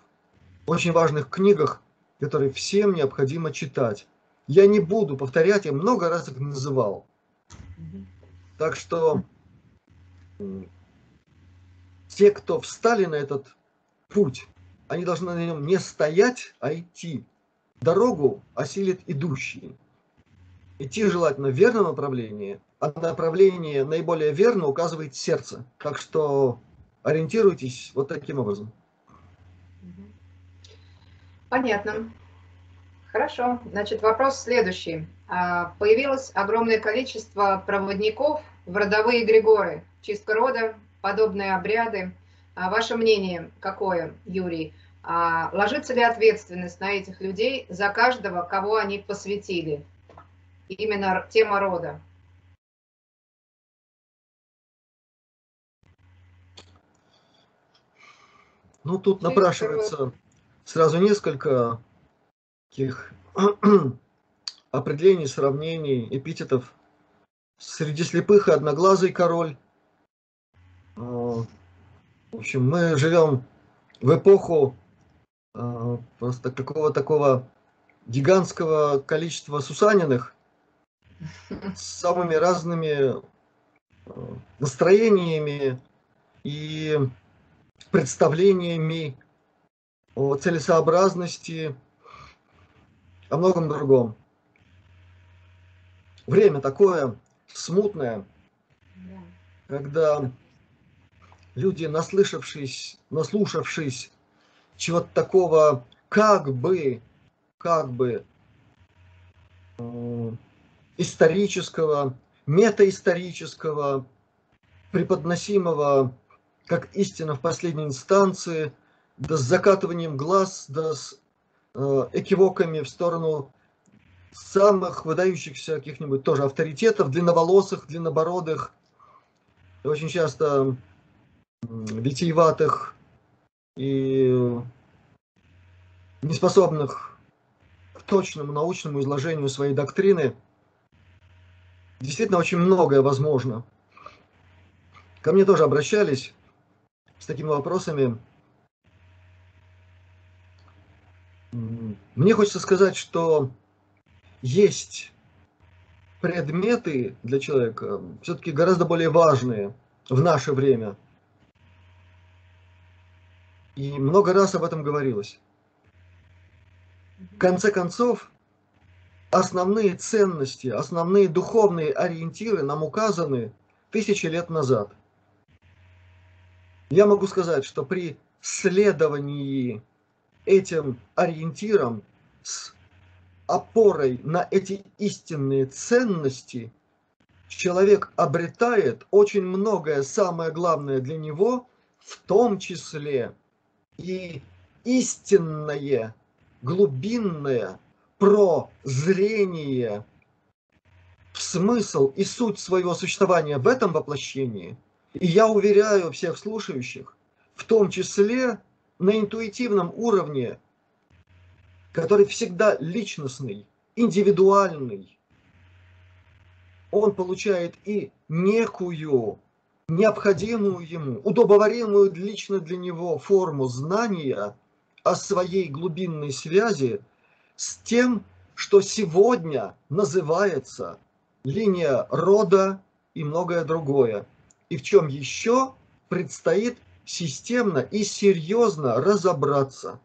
очень важных книгах, которые всем необходимо читать. Я не буду повторять, я много раз их называл. Так что те, кто встали на этот путь, они должны на нем не стоять, а идти. Дорогу осилит идущий. Идти желательно в верном направлении, а направление наиболее верно указывает сердце. Так что ориентируйтесь вот таким образом. Понятно. Хорошо. Значит, вопрос следующий. Появилось огромное количество проводников в родовые эгрегоры, чистка рода, подобные обряды. Ваше мнение какое, Юрий? Ложится ли ответственность на этих людей за каждого, кого они посвятили? Именно тема рода. Ну, тут напрашивается сразу несколько таких определений, сравнений, эпитетов. Среди слепых и одноглазый король. В общем, мы живем в эпоху просто такого гигантского количества Сусаниных с самыми разными настроениями и представлениями о целесообразности, о многом другом. Время такое смутное, когда люди, наслушавшись чего-то такого, как бы исторического, метаисторического, преподносимого как истина в последней инстанции, да с закатыванием глаз, да с экивоками в сторону самых выдающихся каких-нибудь тоже авторитетов, длинноволосых, длиннобородых, очень часто витиеватых и неспособных к точному научному изложению своей доктрины. Действительно, очень многое возможно. Ко мне тоже обращались с такими вопросами. Мне хочется сказать, что есть предметы для человека все-таки гораздо более важные в наше время. И много раз об этом говорилось. В конце концов, основные ценности, основные духовные ориентиры нам указаны тысячи лет назад. Я могу сказать, что при следовании этим ориентирам с опорой на эти истинные ценности человек обретает очень многое, самое главное для него, в том числе и истинное, глубинное прозрение в смысл и суть своего существования в этом воплощении. И я уверяю всех слушающих, в том числе на интуитивном уровне, который всегда личностный, индивидуальный, он получает и некую необходимую ему, удобоваримую лично для него форму знания о своей глубинной связи с тем, что сегодня называется линия рода и многое другое. И в чем еще предстоит системно и серьезно разобраться.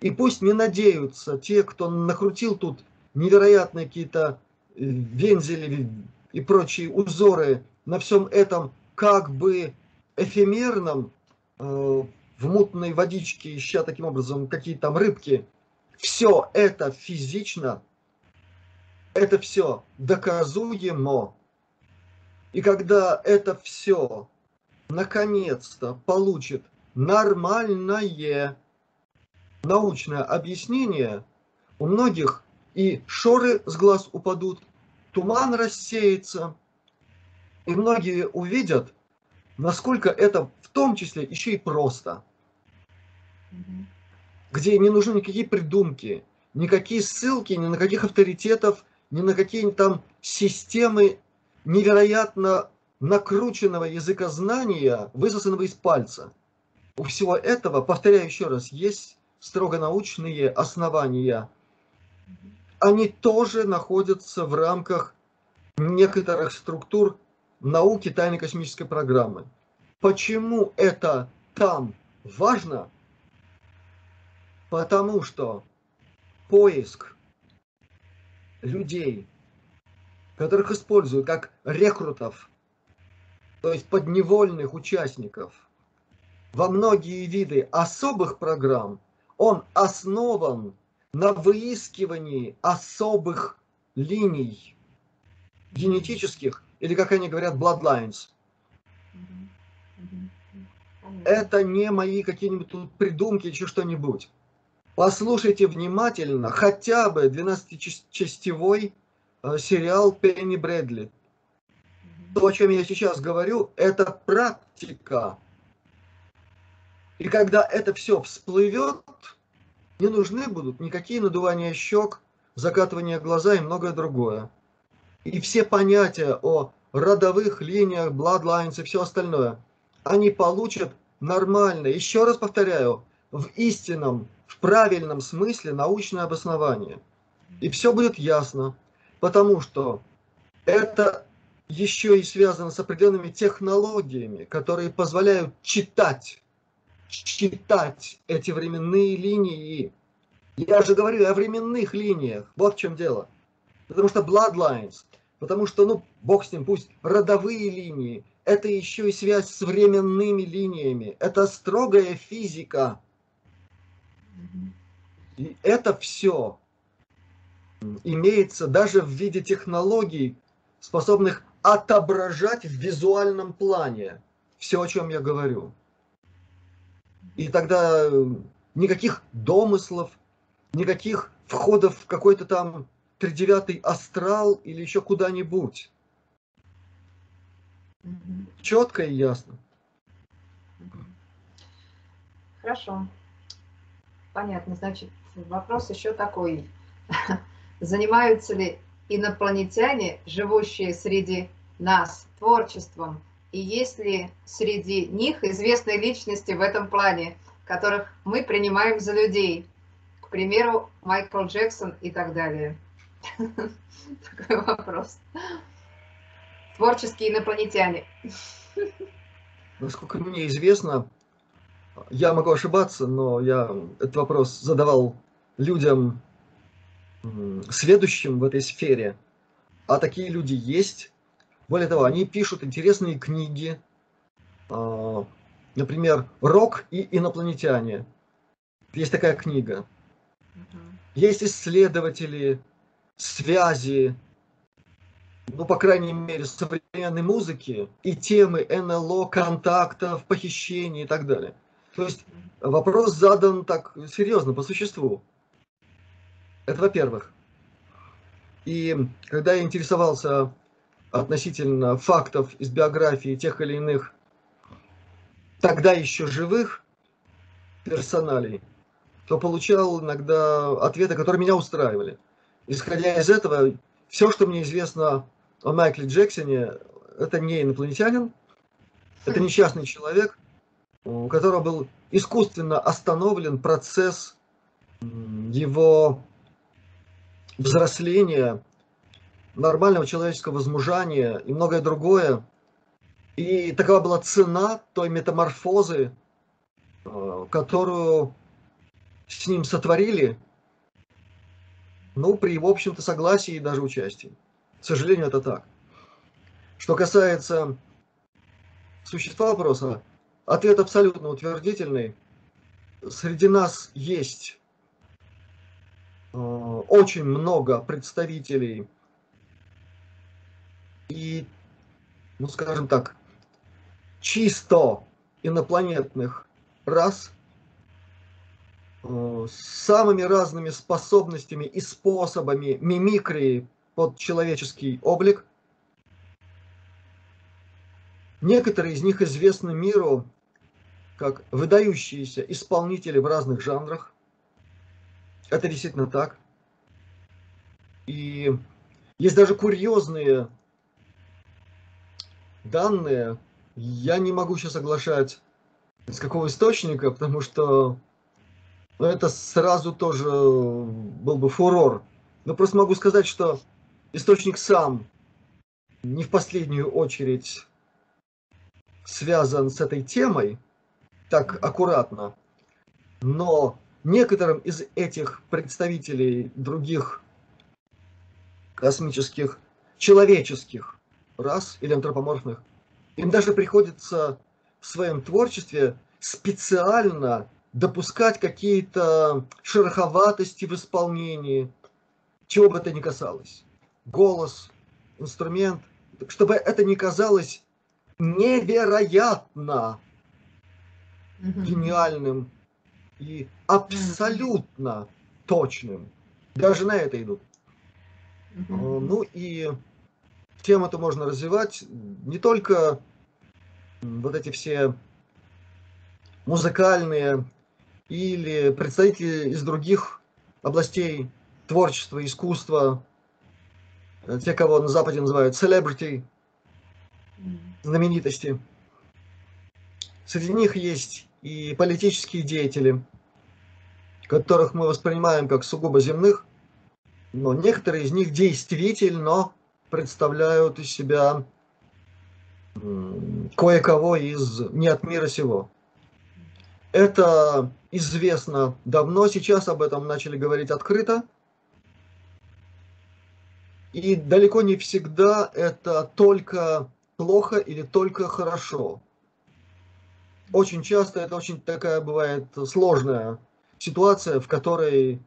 И пусть не надеются те, кто накрутил тут невероятные какие-то вензели и прочие узоры на всем этом как бы эфемерном, в мутной водичке, ища таким образом какие там рыбки. Все это физично, это все доказуемо. И когда это все наконец-то получит нормальное научное объяснение, у многих и шоры с глаз упадут, туман рассеется, и многие увидят, насколько это в том числе еще и просто. Где не нужны никакие придумки, никакие ссылки, ни на каких авторитетов, ни на какие там системы невероятно накрученного языкознания, высосанного из пальца. У всего этого, повторяю еще раз, есть строго научные основания. Они тоже находятся в рамках некоторых структур науки тайной космической программы. Почему это там важно? Потому что поиск людей, которых используют как рекрутов, то есть подневольных участников, во многие виды особых программ, он основан на выискивании особых линий генетических, или, как они говорят, bloodlines. Это не мои какие-нибудь придумки или что-нибудь. Послушайте внимательно хотя бы 12-частевой сериал Пенни Брэдли. То, о чем я сейчас говорю, это практика. И когда это все всплывет, не нужны будут никакие надувания щек, закатывания глаза и многое другое. И все понятия о родовых линиях, bloodlines и все остальное, они получат нормально, еще раз повторяю, в истинном, в правильном смысле научное обоснование. И все будет ясно, потому что это еще и связано с определенными технологиями, которые позволяют читать эти временные линии. Я же говорю о временных линиях, вот в чем дело. Потому что bloodlines, потому что, ну, бог с ним, пусть родовые линии, это еще и связь с временными линиями. Это строгая физика. И это все имеется даже в виде технологий, способных отображать в визуальном плане все, о чем я говорю. И тогда никаких домыслов, никаких входов в какой-то там 39-й астрал или еще куда-нибудь. Четко и ясно. Хорошо. Понятно. Значит, вопрос еще такой. Занимаются ли инопланетяне, живущие среди нас, творчеством? И есть ли среди них известные личности в этом плане, которых мы принимаем за людей? К примеру, Майкл Джексон и так далее. Такой вопрос. Творческие инопланетяне. Насколько мне известно, я могу ошибаться, но я этот вопрос задавал людям, следующим в этой сфере. А такие люди есть. Более того, они пишут интересные книги. Например, «Рок и инопланетяне». Есть такая книга. Есть исследователи, связи, ну, по крайней мере, современной музыки и темы НЛО, контактов, похищений и так далее. То есть вопрос задан так серьезно, по существу. Это во-первых. И когда я интересовался относительно фактов из биографии тех или иных тогда еще живых персоналей, то получал иногда ответы, которые меня устраивали. Исходя из этого, все, что мне известно о Майкле Джексоне, это не инопланетянин, это несчастный человек, у которого был искусственно остановлен процесс его взросления, нормального человеческого возмужания и многое другое. И такова была цена той метаморфозы, которую с ним сотворили, ну, при, в общем-то, согласии и даже участии. К сожалению, это так. Что касается существа вопроса, ответ абсолютно утвердительный. Среди нас есть очень много представителей и, ну, скажем так, чисто инопланетных рас, с самыми разными способностями и способами мимикрии под человеческий облик. Некоторые из них известны миру как выдающиеся исполнители в разных жанрах. Это действительно так. И есть даже курьезные данные я не могу сейчас оглашать, с какого источника, потому что ну, это сразу тоже был бы фурор. Но просто могу сказать, что источник сам не в последнюю очередь связан с этой темой, так аккуратно, но некоторым из этих представителей других космических, человеческих рас или антропоморфных, им даже приходится в своем творчестве специально допускать какие-то шероховатости в исполнении, чего бы это ни касалось. Голос, инструмент, чтобы это не казалось невероятно гениальным и абсолютно точным. Даже на это идут. Ну и тему-то можно развивать не только вот эти все музыкальные или представители из других областей творчества, искусства, те, кого на Западе называют celebrity, знаменитости. Среди них есть и политические деятели, которых мы воспринимаем как сугубо земных, но некоторые из них действительно представляют из себя кое-кого из не от мира сего. Это известно давно, сейчас об этом начали говорить открыто. И далеко не всегда это только плохо или только хорошо. Очень часто это очень такая бывает сложная ситуация, в которой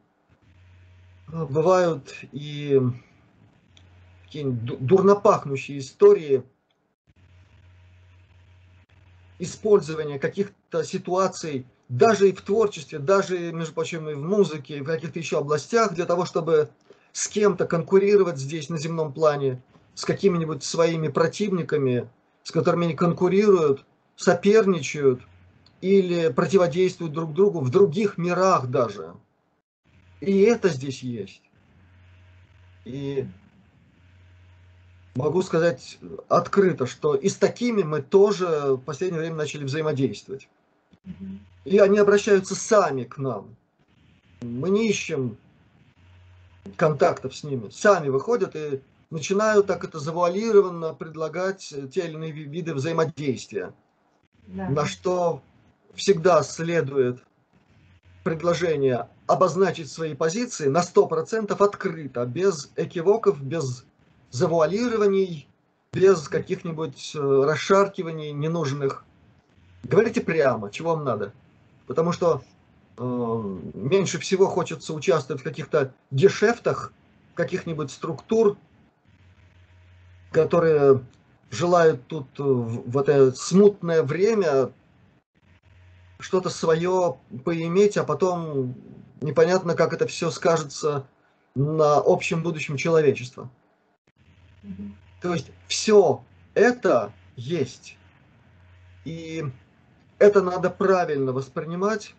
бывают и какие-нибудь дурнопахнущие истории использования каких-то ситуаций, даже и в творчестве, даже, между прочим, и в музыке, и в каких-то еще областях, для того, чтобы с кем-то конкурировать здесь на земном плане, с какими-нибудь своими противниками, с которыми они конкурируют, соперничают или противодействуют друг другу в других мирах даже. И это здесь есть. И могу сказать открыто, что и с такими мы тоже в последнее время начали взаимодействовать. И они обращаются сами к нам. Мы не ищем контактов с ними. Сами выходят и начинают так это завуалированно предлагать те или иные виды взаимодействия. Да. На что всегда следует предложение обозначить свои позиции на 100% открыто, без экивоков, без завуалирований, без каких-нибудь расшаркиваний ненужных. Говорите прямо, чего вам надо. Потому что меньше всего хочется участвовать в каких-то гешефтах, каких-нибудь структур, которые желают тут в это смутное время что-то свое поиметь, а потом непонятно, как это все скажется на общем будущем человечества. То есть все это есть. И это надо правильно воспринимать,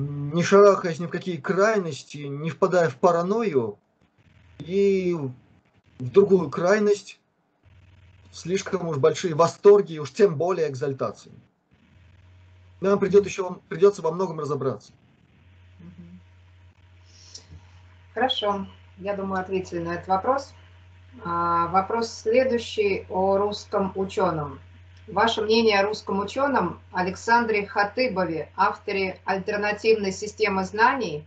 не шарахаясь ни в какие крайности, не впадая в паранойю и в другую крайность, слишком уж большие восторги и уж тем более экзальтации. Нам придется во многом разобраться. Хорошо. Я думаю, ответили на этот вопрос. Вопрос следующий о русском ученом. Ваше мнение о русском ученом Александре Хатыбове, авторе альтернативной системы знаний,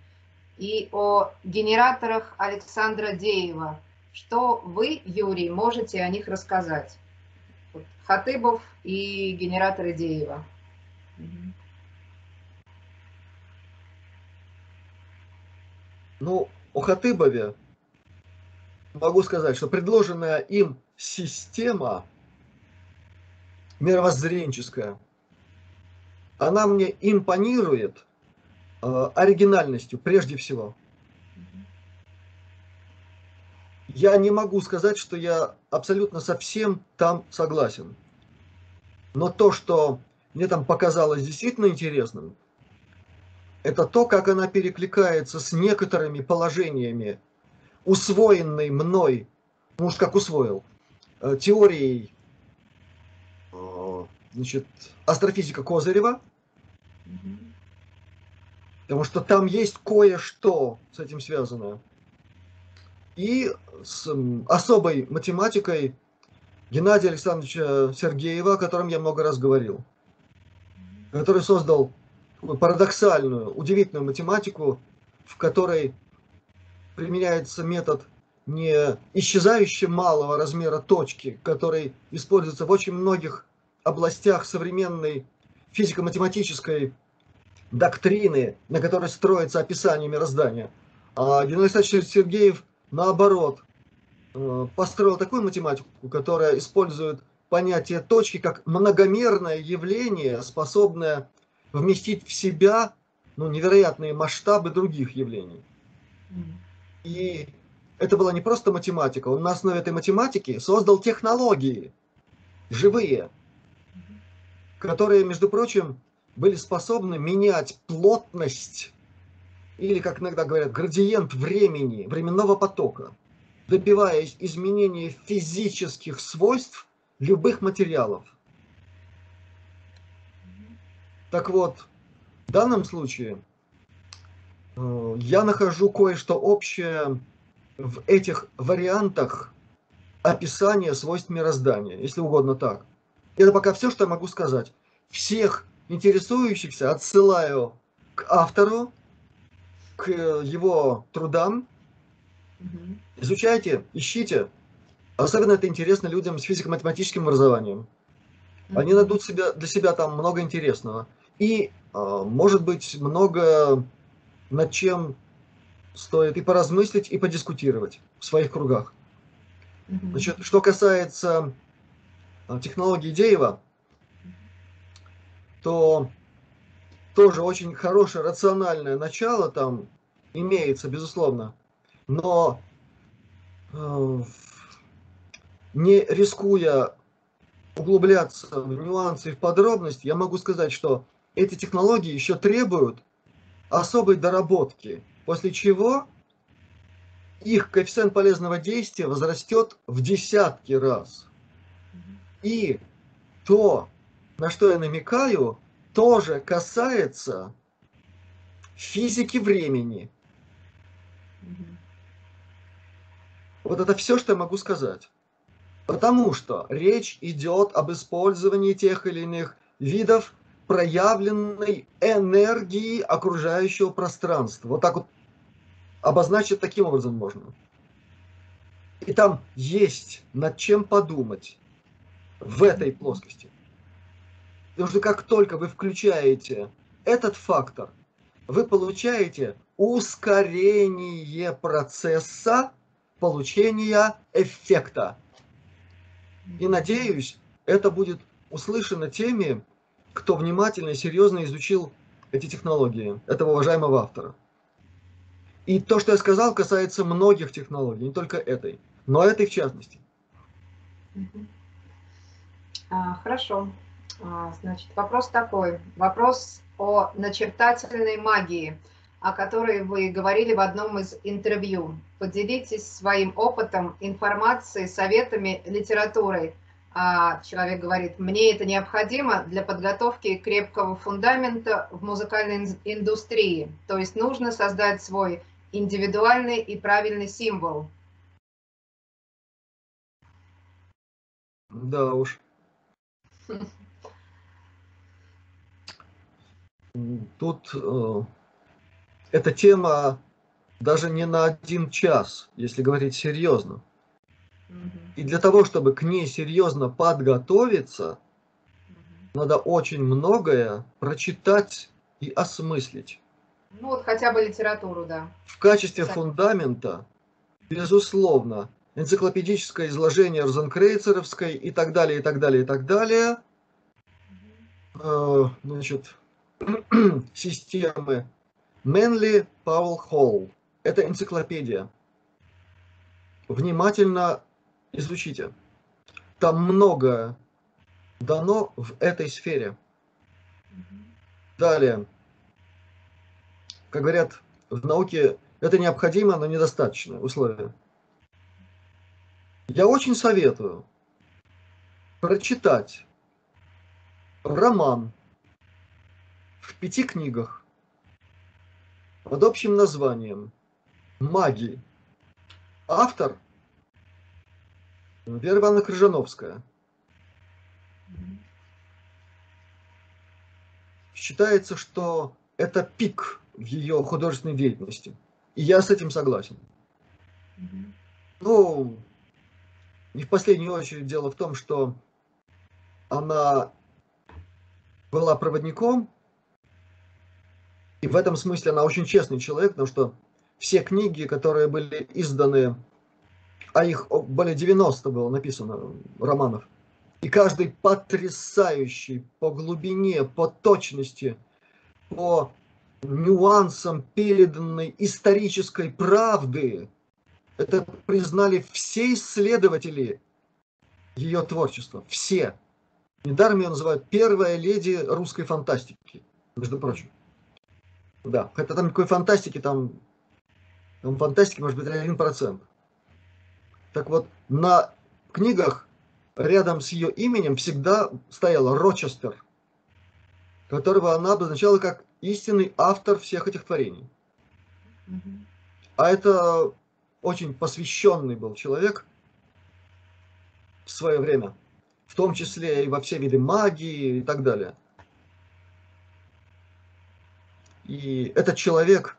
и о генераторах Александра Деева. Что вы, Юрий, можете о них рассказать? Хатыбов и генераторы Деева. Ну, о Хатыбове могу сказать, что предложенная им система мировоззренческая, она мне импонирует оригинальностью прежде всего. Я не могу сказать, что я абсолютно со всем там согласен. Но то, что мне там показалось действительно интересным, это то, как она перекликается с некоторыми положениями, усвоенной мной, ну уж как усвоил, теорией, значит, астрофизика Козырева, потому что там есть кое-что с этим связано, и с особой математикой Геннадия Александровича Сергеева, о котором я много раз говорил, который создал парадоксальную, удивительную математику, в которой применяется метод не исчезающе малого размера точки, который используется в очень многих областях современной физико-математической доктрины, на которой строится описание мироздания. А Геннадий Александрович Сергеев, наоборот, построил такую математику, которая использует понятие точки как многомерное явление, способное вместить в себя, ну, невероятные масштабы других явлений. И это была не просто математика, он на основе этой математики создал технологии живые, которые, между прочим, были способны менять плотность, или, как иногда говорят, градиент времени, временного потока, добиваясь изменения физических свойств любых материалов. Так вот, в данном случае я нахожу кое-что общее в этих вариантах описания свойств мироздания, если угодно так. Это пока все, что я могу сказать. Всех интересующихся отсылаю к автору, к его трудам. Изучайте, ищите. Особенно это интересно людям с физико-математическим образованием. Они найдут для себя там много интересного. И, может быть, много над чем стоит и поразмыслить, и подискутировать в своих кругах. Значит, что касается технологии Деева, то тоже очень хорошее рациональное начало там имеется, безусловно, но не рискуя углубляться в нюансы и в подробности, я могу сказать, что эти технологии еще требуют особой доработки, после чего их коэффициент полезного действия возрастет в десятки раз. И то, на что я намекаю, тоже касается физики времени. Вот это все, что я могу сказать. Потому что речь идет об использовании тех или иных видов проявленной энергии окружающего пространства. Вот так вот обозначить таким образом можно. И там есть над чем подумать в этой плоскости. Потому что как только вы включаете этот фактор, вы получаете ускорение процесса получения эффекта. И, надеюсь, это будет услышано теми, кто внимательно и серьезно изучил эти технологии этого уважаемого автора. И то, что я сказал, касается многих технологий, не только этой, но этой в частности. Хорошо. Значит, вопрос такой. Вопрос о начертательной магии, о которой вы говорили в одном из интервью. Поделитесь своим опытом, информацией, советами, литературой. Человек говорит, мне это необходимо для подготовки крепкого фундамента в музыкальной индустрии. То есть нужно создать свой индивидуальный и правильный символ. Да уж. Тут эта тема даже не на один час, если говорить серьезно. И для того, чтобы к ней серьезно подготовиться, надо очень многое прочитать и осмыслить. Ну вот хотя бы литературу, да. В качестве фундамента, безусловно, энциклопедическое изложение розенкрейцеровской и так далее, и так далее, и так далее. Значит, системы Мэнли Пауэлл Холл. Это энциклопедия. Внимательно изучите. Там многое дано в этой сфере. Далее. Как говорят в науке, это необходимо, но недостаточное условие. Я очень советую прочитать роман в 5 книгах под общим названием «Маги». Автор Вера Ивановна Крыжановская. Считается, что это пик в ее художественной деятельности. И я с этим согласен. Ну, не в последнюю очередь дело в том, что она была проводником, и в этом смысле она очень честный человек, потому что все книги, которые были изданы, а их более 90 было написано романов, и каждый потрясающий по глубине, по точности, по нюансам переданной исторической правды. Это признали все исследователи ее творчества. Все. Недаром ее называют первая леди русской фантастики, между прочим. Да, хотя там никакой фантастики, там фантастики может быть 1%. Так вот, на книгах рядом с ее именем всегда стоял Рочестер, которого она обозначала как истинный автор всех этих творений. А это очень посвященный был человек в свое время, в том числе и во все виды магии и так далее. И этот человек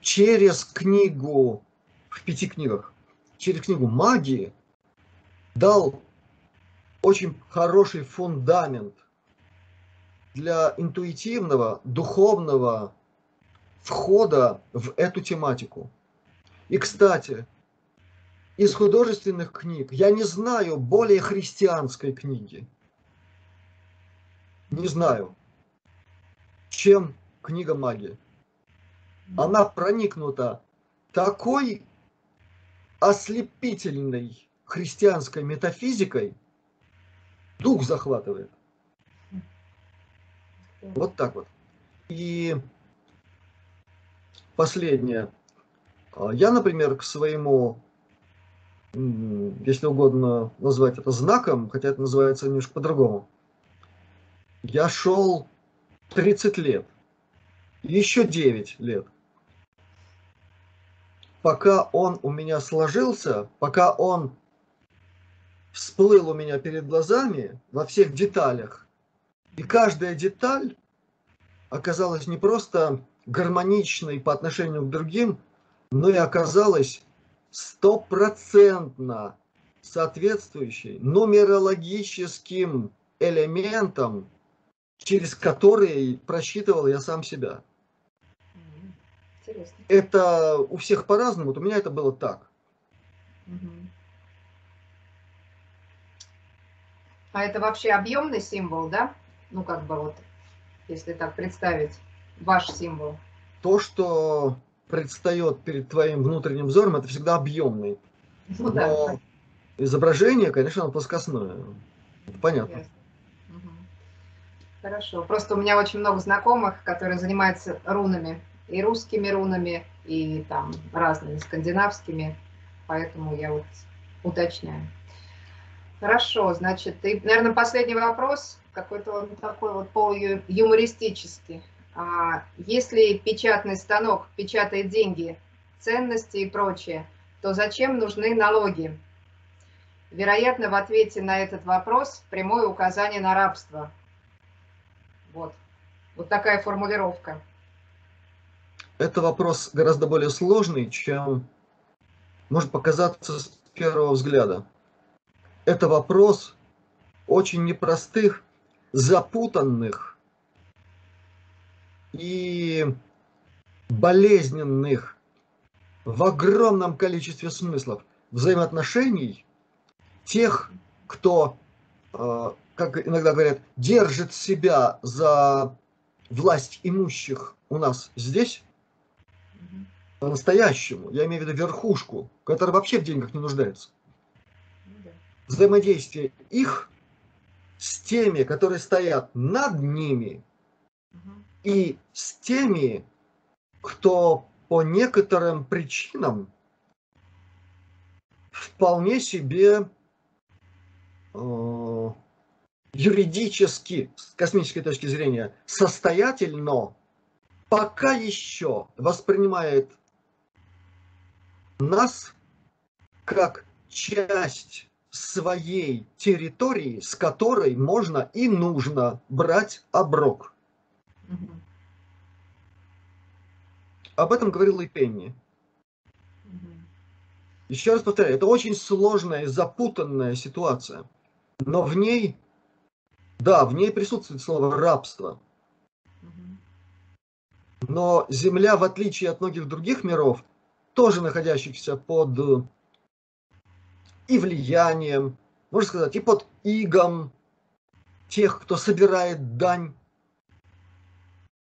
через книгу в 5 книгах, через книгу магии дал очень хороший фундамент для интуитивного, духовного входа в эту тематику. И, кстати, из художественных книг я не знаю более христианской книги. Не знаю, чем книга магии. Она проникнута такой ослепительной христианской метафизикой, дух захватывает. Вот так вот. И последнее. Я, например, к своему, если угодно назвать это знаком, хотя это называется немножко по-другому, я шел 30 лет, еще 9 лет. Пока он у меня сложился, пока он всплыл у меня перед глазами во всех деталях, и каждая деталь оказалась не просто гармоничной по отношению к другим, но и оказалась 100% соответствующей нумерологическим элементам, через которые просчитывал я сам себя. Интересно. Это у всех по-разному, вот у меня это было так. А это вообще объемный символ, да? Ну, как бы вот, если так представить, ваш символ. То, что предстает перед твоим внутренним взором, это всегда объемный. Ну, но да. Изображение, конечно, оно плоскостное. Понятно. Ясно. Угу. Хорошо. Просто у меня очень много знакомых, которые занимаются рунами. И русскими рунами, и там разными скандинавскими. Поэтому я вот уточняю. Хорошо, значит, и, наверное, последний вопрос, какой-то он такой вот полуюмористический. Если печатный станок печатает деньги, ценности и прочее, то зачем нужны налоги? Вероятно, в ответе на этот вопрос прямое указание на рабство. Вот, вот такая формулировка. Это вопрос гораздо более сложный, чем может показаться с первого взгляда. Это вопрос очень непростых, запутанных и болезненных в огромном количестве смыслов взаимоотношений тех, кто, как иногда говорят, держит себя за власть имущих у нас здесь, по-настоящему, я имею в виду верхушку, которая вообще в деньгах не нуждается. Взаимодействие их с теми, которые стоят над ними, и с теми, кто по некоторым причинам вполне себе юридически, с космической точки зрения, состоятельно, пока еще воспринимает нас как часть своей территории, с которой можно и нужно брать оброк. Об этом говорил и Пенни. Еще раз повторяю, это очень сложная, запутанная ситуация. Но в ней, да, в ней присутствует слово «рабство». Но Земля, в отличие от многих других миров, тоже находящихся под и влиянием, можно сказать, и под игом тех, кто собирает дань,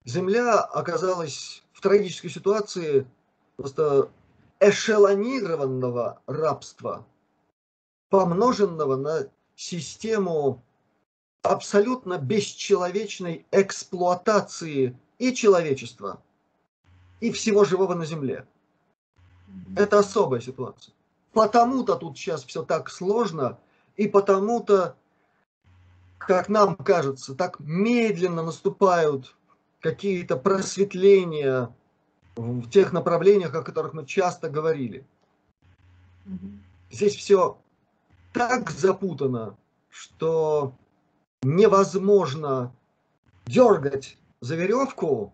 Земля оказалась в трагической ситуации просто эшелонированного рабства, помноженного на систему абсолютно бесчеловечной эксплуатации и человечества, и всего живого на Земле. Это особая ситуация. Потому-то тут сейчас все так сложно, и потому-то, как нам кажется, так медленно наступают какие-то просветления в тех направлениях, о которых мы часто говорили. Здесь все так запутано, что невозможно дергать за веревку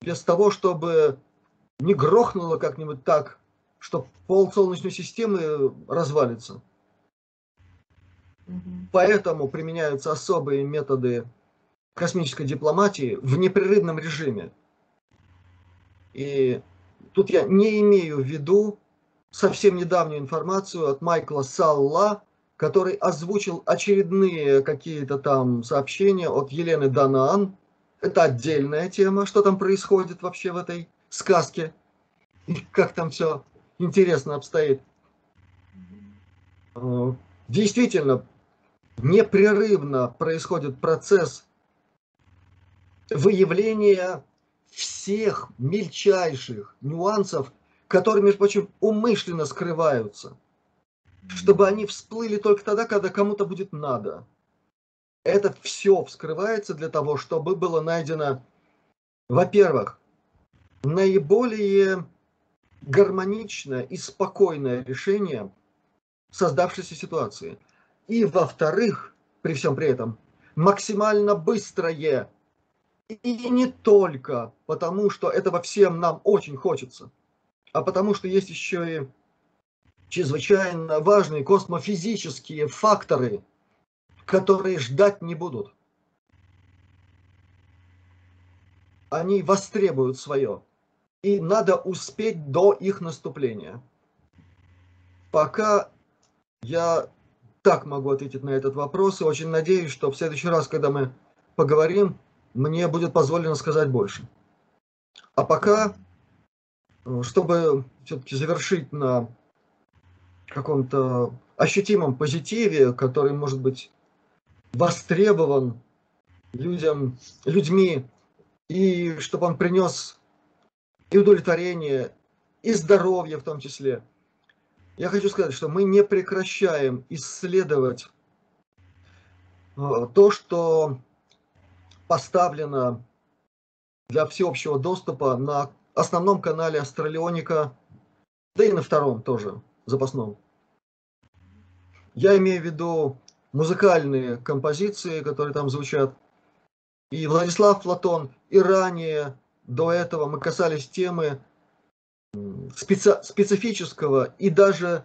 без того, чтобы не грохнуло как-нибудь так, что пол Солнечной системы развалится. Поэтому применяются особые методы космической дипломатии в непрерывном режиме. И тут я не имею в виду совсем недавнюю информацию от Майкла Салла, который озвучил очередные какие-то там сообщения от Елены Данаан. Это отдельная тема, что там происходит вообще в этой сказке, и как там все интересно обстоит. Действительно, непрерывно происходит процесс выявления всех мельчайших нюансов, которые, между прочим, умышленно скрываются, чтобы они всплыли только тогда, когда кому-то будет надо. Это все вскрывается для того, чтобы было найдено, во-первых, наиболее гармоничное и спокойное решение создавшейся ситуации. И, во-вторых, при всем при этом, максимально быстрое. И не только потому, что этого всем нам очень хочется, а потому что есть еще и чрезвычайно важные космофизические факторы, которые ждать не будут. Они востребуют свое, и надо успеть до их наступления. Пока я так могу ответить на этот вопрос, и очень надеюсь, что в следующий раз, когда мы поговорим, мне будет позволено сказать больше. А пока, чтобы все-таки завершить на каком-то ощутимом позитиве, который может быть востребован людьми, и чтобы он принес и удовлетворение, и здоровье в том числе, я хочу сказать, что мы не прекращаем исследовать то, что поставлена для всеобщего доступа на основном канале Астралионика, да и на втором тоже, запасном. Я имею в виду музыкальные композиции, которые там звучат. И Владислав Платон, и ранее, до этого мы касались темы специфического и даже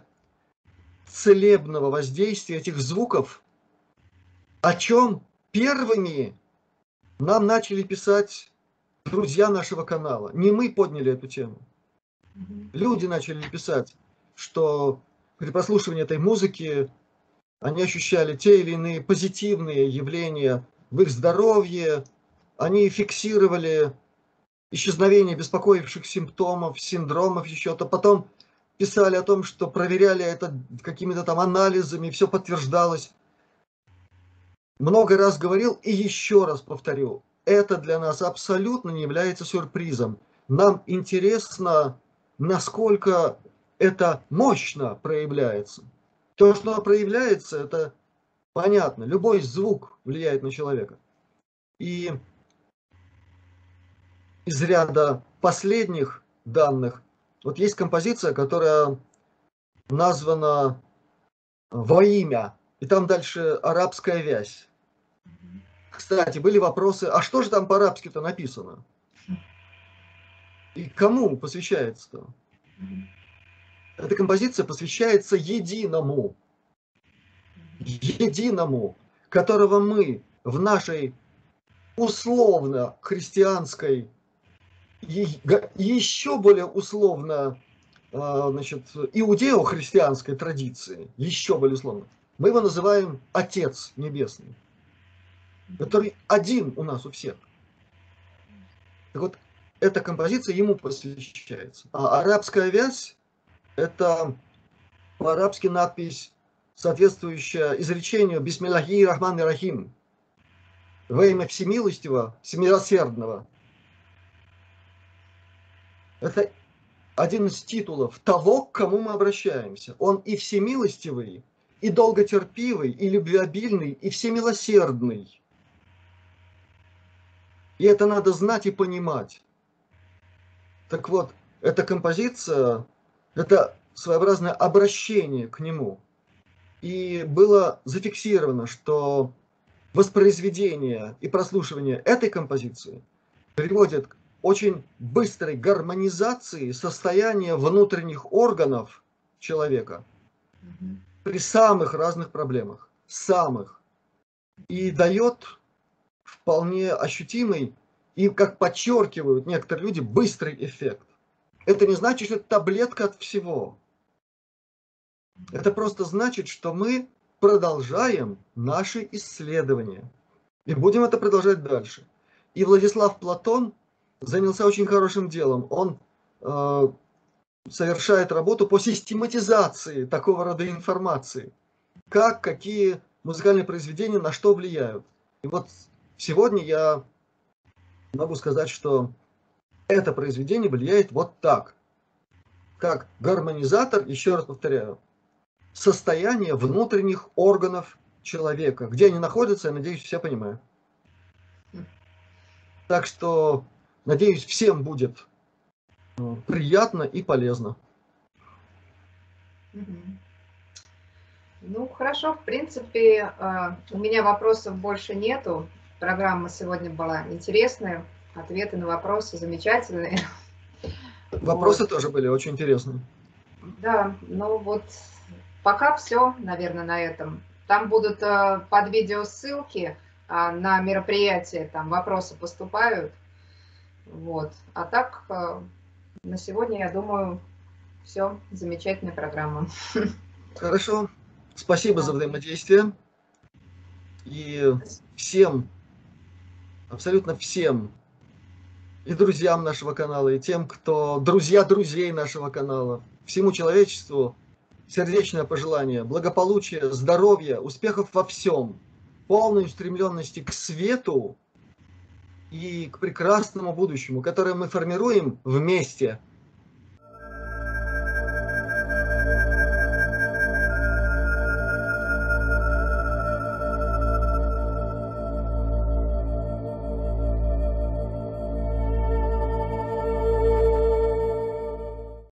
целебного воздействия этих звуков, о чем первыми нам начали писать друзья нашего канала. Не мы подняли эту тему. Люди начали писать, что при прослушивании этой музыки они ощущали те или иные позитивные явления в их здоровье. Они фиксировали исчезновение беспокоивших симптомов, синдромов, еще то. Потом писали о том, что проверяли это какими-то там анализами, все подтверждалось. Много раз говорил и еще раз повторю, это для нас абсолютно не является сюрпризом. Нам интересно, насколько это мощно проявляется. То, что проявляется, это понятно. Любой звук влияет на человека. И из ряда последних данных, вот есть композиция, которая названа «Во имя», и там дальше «Арабская вязь». Кстати, были вопросы, а что же там по-арабски-то написано? И кому посвящается-то? Эта композиция посвящается единому, которого мы в нашей условно христианской и еще более условно, значит, иудео-христианской традиции, еще более условно, мы его называем Отец Небесный, который один у нас у всех. Так вот, эта композиция ему посвящается. А «Арабская вязь» – это по-арабски надпись, соответствующая изречению «Бисмиллахи рахмани рахим» – «Во имя всемилостивого, всемилосердного». Это один из титулов того, к кому мы обращаемся. Он и всемилостивый, и долготерпивый, и любвеобильный, и всемилосердный. И это надо знать и понимать. Так вот, эта композиция, это своеобразное обращение к нему. И было зафиксировано, что воспроизведение и прослушивание этой композиции приводит к очень быстрой гармонизации состояния внутренних органов человека при самых разных проблемах, и дает вполне ощутимый и, как подчеркивают некоторые люди, быстрый эффект. Это не значит, что это таблетка от всего. Это просто значит, что мы продолжаем наши исследования. И будем это продолжать дальше. И Владислав Платон занялся очень хорошим делом. Он совершает работу по систематизации такого рода информации. Как, какие музыкальные произведения на что влияют. И вот сегодня я могу сказать, что это произведение влияет вот так. Как гармонизатор, еще раз повторяю, состояние внутренних органов человека. Где они находятся, я надеюсь, все понимаю. Так что, надеюсь, всем будет приятно и полезно. Ну, хорошо, в принципе, у меня вопросов больше нету. Программа сегодня была интересная, ответы на вопросы замечательные. Вопросы вот тоже были очень интересные. Да, ну вот пока все, наверное, на этом. Там будут под видео ссылки на мероприятие, там вопросы поступают. Вот. А так на сегодня, я думаю, все, замечательная программа. Хорошо, спасибо за взаимодействие. И всем, абсолютно всем, и друзьям нашего канала, и тем, кто друзья друзей нашего канала, всему человечеству сердечное пожелание, благополучия, здоровья, успехов во всем, полной устремленности к свету и к прекрасному будущему, которое мы формируем вместе.